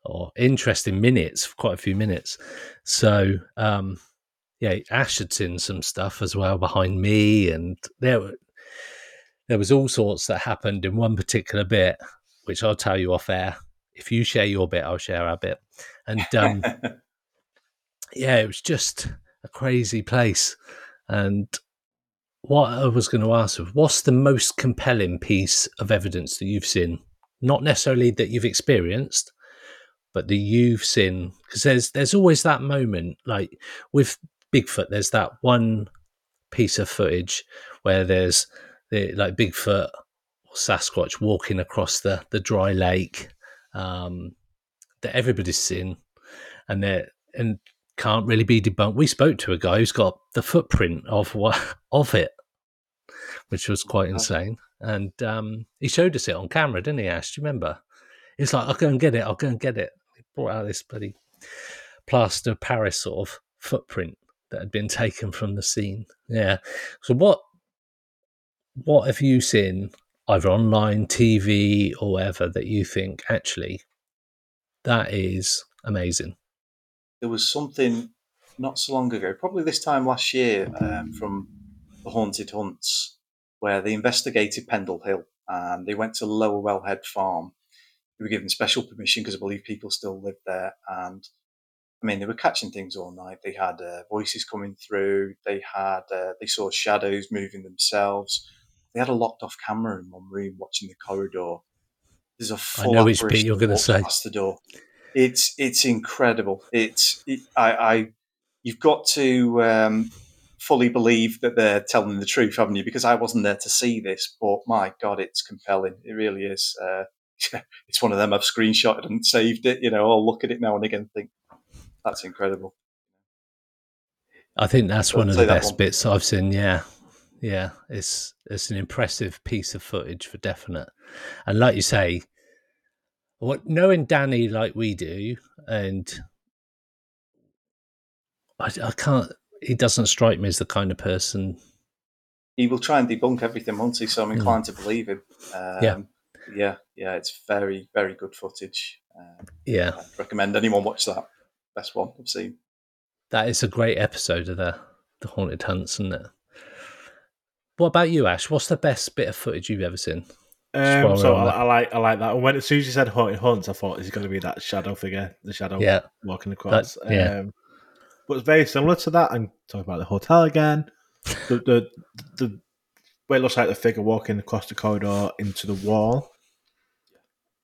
or interesting minutes, for quite a few minutes. So, um, yeah, Ash had seen some stuff as well behind me, and there were. There was all sorts that happened in one particular bit, which I'll tell you off air. If you share your bit, I'll share our bit. And um, yeah, it was just a crazy place. And what I was going to ask was, what's the most compelling piece of evidence that you've seen? Not necessarily that you've experienced, but that you've seen. Because there's, there's always that moment, like with Bigfoot, there's that one piece of footage where there's... The, like Bigfoot or Sasquatch walking across the, the dry lake um, that everybody's seen and and can't really be debunked. We spoke to a guy who's got the footprint of what, of it, which was quite insane. And um, he showed us it on camera, didn't he, Ash? Do you remember? He's like, I'll go and get it. I'll go and get it. He brought out this bloody plaster of Paris sort of footprint that had been taken from the scene. Yeah. So what? What have you seen, either online, T V, or whatever, that you think, actually, that is amazing? There was something not so long ago, probably this time last year, um, from the Haunted Hunts, where they investigated Pendle Hill, and they went to Lower Wellhead Farm. They were given special permission because I believe people still live there, and, I mean, they were catching things all night. They had uh, voices coming through. They had uh, they saw shadows moving themselves. They had a locked-off camera in one room watching the corridor. There's a full. I know which bit you're going to say. The door. It's it's incredible. It's it, I, I you've got to um, fully believe that they're telling the truth, haven't you? Because I wasn't there to see this, but my God, it's compelling. It really is. Uh, it's one of them I've screenshotted and saved it. You know, I'll look at it now and again and think that's incredible. I think that's one of the best bits I've seen. Yeah. Yeah, it's it's an impressive piece of footage for definite. And like you say, what knowing Danny like we do, and I, I can't, he doesn't strike me as the kind of person. He will try and debunk everything, won't he? So I'm inclined mm. to believe him. Um, yeah. Yeah, yeah, it's very, very good footage. Um, yeah. I'd recommend anyone watch that. Best one I've seen. That is a great episode of the, the Haunted Hunts, isn't it? What about you, Ash? What's the best bit of footage you've ever seen? Um, so I, I like I like that. When as soon as you said Haunted Hunts, I thought it's going to be that shadow figure, the shadow yeah. walking across. That, yeah. Um, but it's very similar to that. I'm talking about the hotel again. The the the way it looks like the figure walking across the corridor into the wall.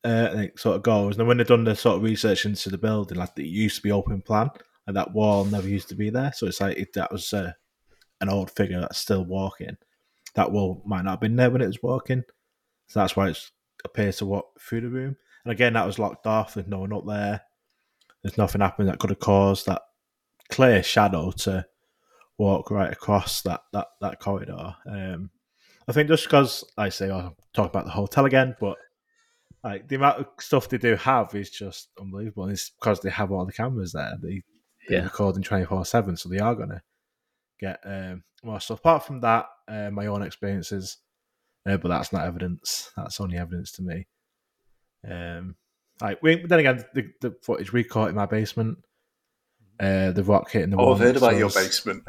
Uh, and it sort of goes. And when they've done the sort of research into the building, like it used to be open plan, and that wall never used to be there. So it's like if that was uh, an old figure that's still walking, that wall might not have been there when it was walking. So that's why it appears to walk through the room. And again, that was locked off. There's no one up there. There's nothing happening that could have caused that clear shadow to walk right across that that, that corridor. Um, I think just because I say, oh, I'm talking about the hotel again, but like the amount of stuff they do have is just unbelievable. And it's because they have all the cameras there. They, they yeah. record in twenty-four seven, so they are going to get um, more stuff. Apart from that, uh, my own experiences, uh, but that's not evidence. That's only evidence to me. Um, like we, then again, the, the footage we caught in my basement, uh, the rock hitting the wall. Oh, I've heard about your basement.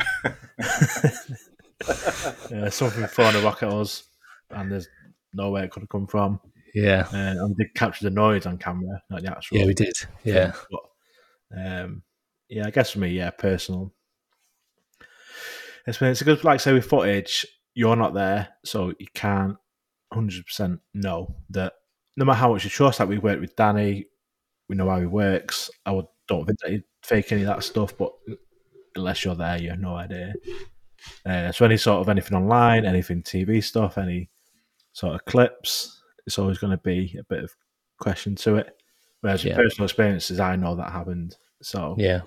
yeah, something throwing a rock at us, and there's no way it could have come from. Yeah. Uh, and did capture the noise on camera, not the actual. Yeah, we did. Yeah. But, um, yeah, I guess for me, yeah, personal experience. Because, like I say, with footage, you're not there, so you can't one hundred percent know that. No matter how much you trust, like we worked with Danny, we know how he works. I would, don't think that he'd fake any of that stuff, but unless you're there, you have no idea. Uh, so any sort of anything online, anything T V stuff, any sort of clips, it's always going to be a bit of question to it. Whereas yeah. with personal experiences, I know that happened. So yeah,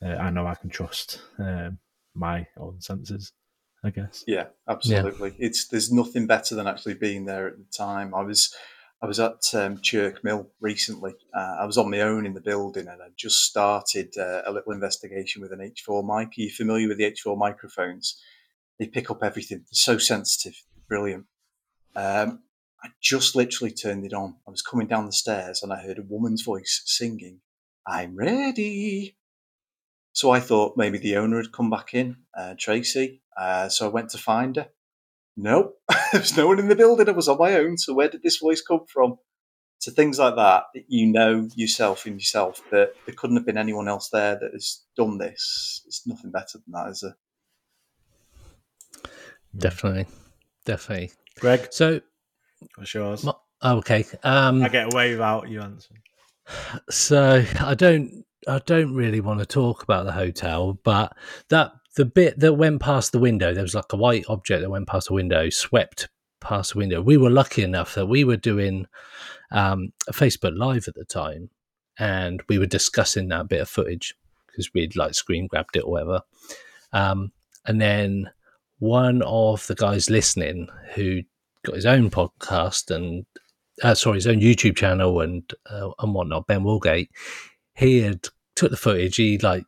uh, I know I can trust um, my own senses, I guess. Yeah, absolutely. Yeah. It's there's nothing better than actually being there at the time. I was... I was at um, Chirk Mill recently. Uh, I was on my own in the building and I just started uh, a little investigation with an H four mic. Are you familiar with the H four microphones? They pick up everything. They're so sensitive. Brilliant. Um, I just literally turned it on. I was coming down the stairs and I heard a woman's voice singing, "I'm ready." So I thought maybe the owner had come back in, uh, Tracy. Uh, so I went to find her. Nope, there's no one in the building. I was on my own. So where did this voice come from? So things like that, that you know yourself in yourself that there couldn't have been anyone else there that has done this. It's nothing better than that, is there? Definitely, definitely. Greg, so what's yours? My, okay, um, I get away without you answering. So I don't, I don't really want to talk about the hotel, but that. The bit that went past the window, there was like a white object that went past the window, swept past the window. We were lucky enough that we were doing um, a Facebook Live at the time, and we were discussing that bit of footage because we'd like screen grabbed it or whatever. Um, and then one of the guys listening who got his own podcast and, uh, sorry, his own YouTube channel and uh, and whatnot, Ben Woolgate, he had took the footage, he like,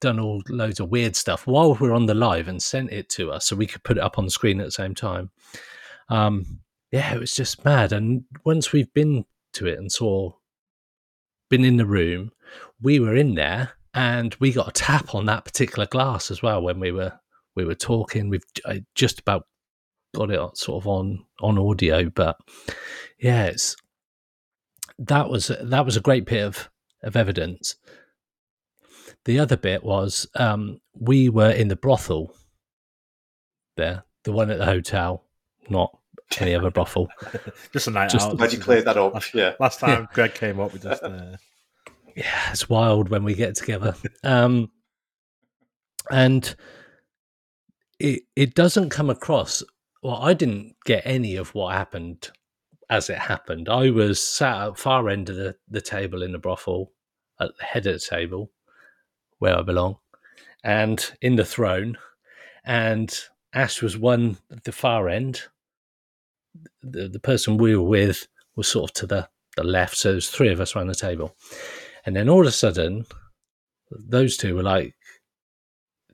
done all loads of weird stuff while we were on the live and sent it to us so we could put it up on the screen at the same time. Um, yeah, it was just mad. And once we've been to it and saw, been in the room, we were in there and we got a tap on that particular glass as well when we were we were talking. We've I just about got it sort of on on audio, but yeah, it's that was that was a great bit of of evidence. The other bit was um, we were in the brothel there, the one at the hotel, not any other brothel. Just a night Just out. Glad you cleared that up. Last, yeah. last time yeah. Greg came up with just uh... Yeah, it's wild when we get together. Um, and it it doesn't come across. Well, I didn't get any of what happened as it happened. I was sat at the far end of the, the table in the brothel, at the head of the table, where I belong, and in the throne, and Ash was one at the far end. The, the person we were with was sort of to the, the left, so there's three of us around the table. And then all of a sudden, those two were like,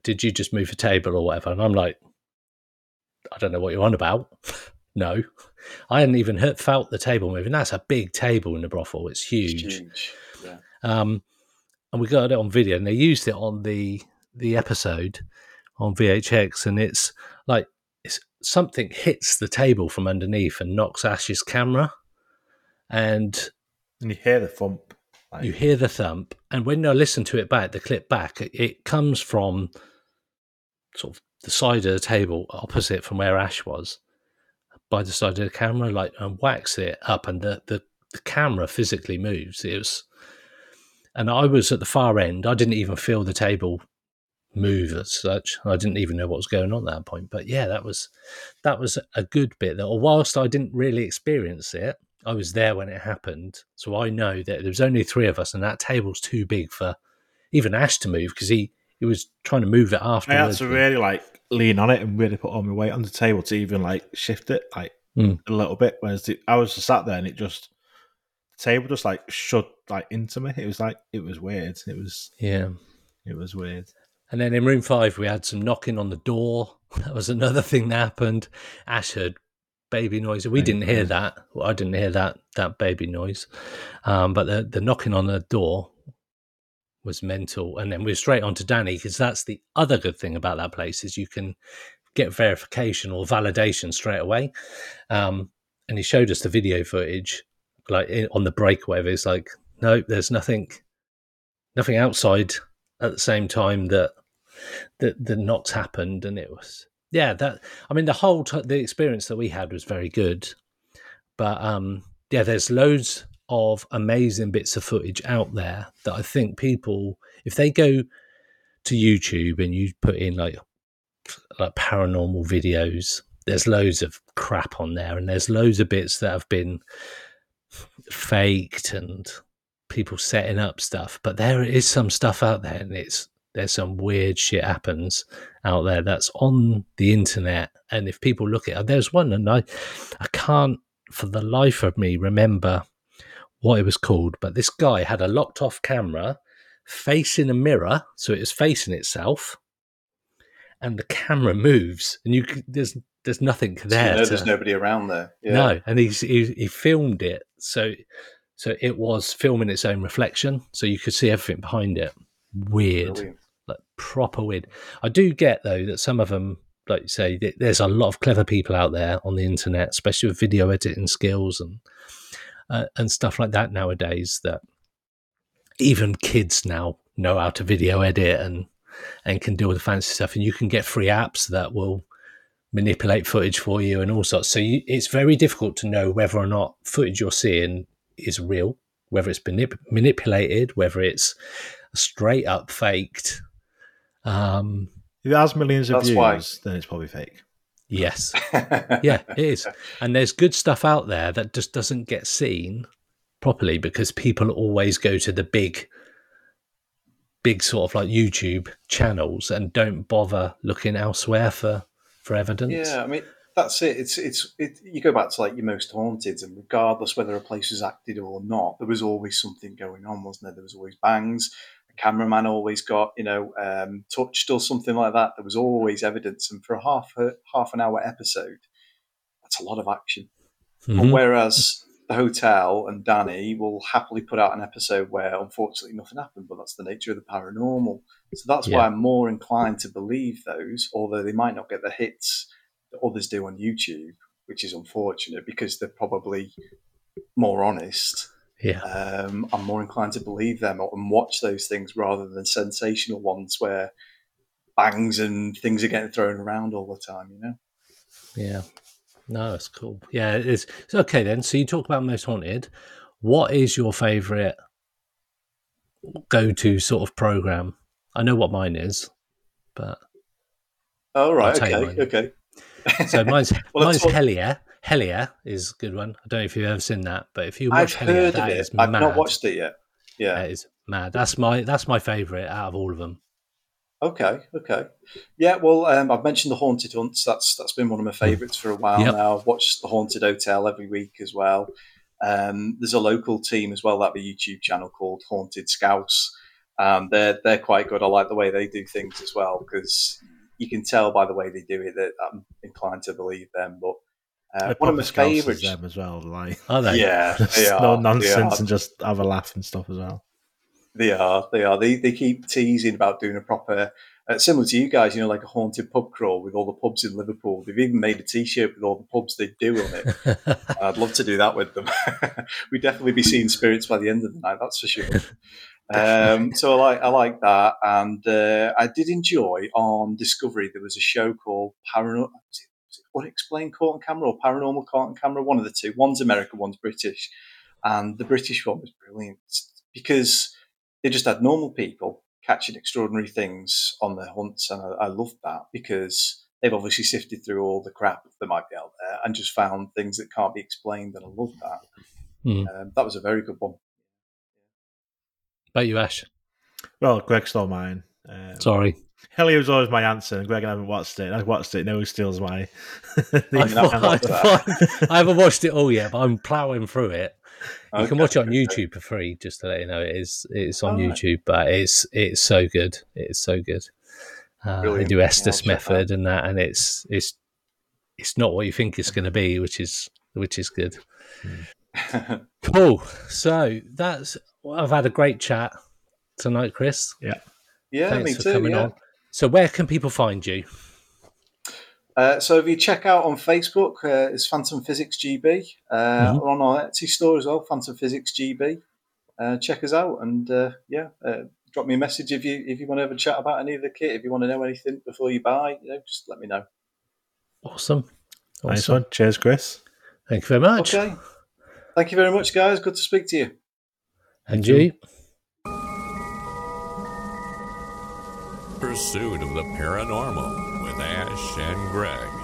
"Did you just move a table or whatever?" And I'm like, "I don't know what you're on about." No. I hadn't even heard, felt the table moving. That's a big table in the brothel. It's huge. It's huge. Yeah. Um, And we got it on video, and they used it on the the episode on V H X, and it's like it's something hits the table from underneath and knocks Ash's camera, and and you hear the thump. Like, you hear the thump, and when I listen to it back, the clip back, it comes from sort of the side of the table opposite from where Ash was, by the side of the camera, like and whacks it up, and the the, the camera physically moves. It was. And I was at the far end. I didn't even feel the table move as such. I didn't even know what was going on at that point. But yeah, that was that was a good bit. That, whilst I didn't really experience it, I was there when it happened. So I know that there was only three of us, and that table's too big for even Ash to move because he, he was trying to move it afterwards. I had to really like lean on it and really put all my weight on the table to even like shift it like mm. a little bit. Whereas the, I was just sat there and it just. Table just like shut like into me. It was like it was weird. It was yeah, it was weird. And then in room five, we had some knocking on the door. That was another thing that happened. Ash heard baby noise. We didn't hear that. Well, I didn't hear that that baby noise. Um, but the the knocking on the door was mental. And then we were straight on to Danny because that's the other good thing about that place is you can get verification or validation straight away. Um, and he showed us the video footage, like in, on the break, whatever. It's like, no, there's nothing, nothing outside at the same time that that the knocks happened, and it was yeah. That I mean, the whole t- the experience that we had was very good, but um, yeah, there's loads of amazing bits of footage out there that I think people, if they go to YouTube and you put in like like paranormal videos, there's loads of crap on there, and there's loads of bits that have been faked and people setting up stuff. But there is some stuff out there, and it's there's some weird shit happens out there that's on the internet. And if people look at it, there's one, and I I can't for the life of me remember what it was called, but this guy had a locked off camera facing a mirror, so it was facing itself, and the camera moves, and you there's there's nothing there. So you know, to, there's nobody around there. Yeah. No, and he's, he he filmed it, so so it was filming its own reflection, so you could see everything behind it. Weird, Brilliant. Like proper weird. I do get though that some of them, like you say, there's a lot of clever people out there on the internet, especially with video editing skills and uh, and stuff like that nowadays. That even kids now know how to video edit and and can do all the fancy stuff, and you can get free apps that will manipulate footage for you and all sorts. So you, it's very difficult to know whether or not footage you're seeing is real, whether it's been manip- manipulated, whether it's straight up faked. Um, if it has millions of views, why. Then it's probably fake. Yes. Yeah, it is. And there's good stuff out there that just doesn't get seen properly because people always go to the big big sort of like YouTube channels and don't bother looking elsewhere for, for evidence. Yeah, I mean, that's it. It's it's it, you go back to like your Most Haunted, and regardless whether a place was acted or not, there was always something going on, wasn't there? There was always bangs. The cameraman always got, you know, um, touched or something like that. There was always evidence, and for a half a, half an hour episode, that's a lot of action. Mm-hmm. And whereas the hotel and Danny will happily put out an episode where unfortunately nothing happened, but that's the nature of the paranormal. So that's yeah. why I'm more inclined to believe those, although they might not get the hits that others do on YouTube, which is unfortunate because they're probably more honest. Yeah. Um, I'm more inclined to believe them and watch those things rather than sensational ones where bangs and things are getting thrown around all the time, you know? Yeah. No, it's cool. Yeah, it is. So, okay, then. So you talk about Most Haunted. What is your favourite go-to sort of program? I know what mine is, but oh right, okay, okay. So mine's well, mine's what... Hellier. Hellier is a good one. I don't know if you've ever seen that, but if you watch I've Hellier, heard that of it. Is mad. I've not watched it yet. Yeah, it is mad. That's my that's my favourite out of all of them. Okay, okay. Yeah, well, um, I've mentioned the Haunted Hunts. That's That's been one of my favourites for a while yep. now. I've watched the Haunted Hotel every week as well. Um, there's a local team as well, that a YouTube channel called Haunted Scouts. Um, they're, they're quite good. I like the way they do things as well because you can tell by the way they do it that I'm inclined to believe them. But uh, one of my favourites... them as well, like. Are they? Yeah, they are. No nonsense and just have a laugh and stuff as well. They are, they are. They they keep teasing about doing a proper, uh, similar to you guys, you know, like a haunted pub crawl with all the pubs in Liverpool. They've even made a T-shirt with all the pubs they do on it. I'd love to do that with them. We'd definitely be seeing spirits by the end of the night, that's for sure. Um, so I like I like that. And uh, I did enjoy on Discovery, there was a show called Paranormal, was it, was it Unexplained Caught on Camera or Paranormal Caught on Camera? One of the two. One's American, one's British. And the British one was brilliant because... they just had normal people catching extraordinary things on their hunts, and I, I loved that because they've obviously sifted through all the crap that might be out there and just found things that can't be explained, and I love that. Mm. Um, that was a very good one. About you, Ash? Well, Greg stole mine. Um, Sorry. Hellier was always my answer, and Greg and I haven't watched it. I've watched it, now he steals my... I, I, I, I haven't watched it all yet, but I'm ploughing through it. You okay. can watch it on YouTube for free, just to let you know. It is it's on right. YouTube, but it's it's so good. It's so good. Uh, they do Estes Method that. and that, and it's it's it's not what you think it's going to be, which is which is good. Mm. Cool. So that's I've had a great chat tonight, Chris. Yeah, yeah, thanks me for too. Coming yeah. on. So where can people find you? Uh, so if you check out on Facebook, uh, it's Phantom Physics G B. Uh, mm-hmm. We're on our Etsy store as well, Phantom Physics G B. Uh, check us out, and uh, yeah, uh, drop me a message if you if you want to have a chat about any of the kit. If you want to know anything before you buy, you know, just let me know. Awesome. awesome. Nice one. Cheers, Chris. Thank you very much. Okay. Thank you very much, guys. Good to speak to you. And you. Pursuit of the Paranormal with Ash and Greg.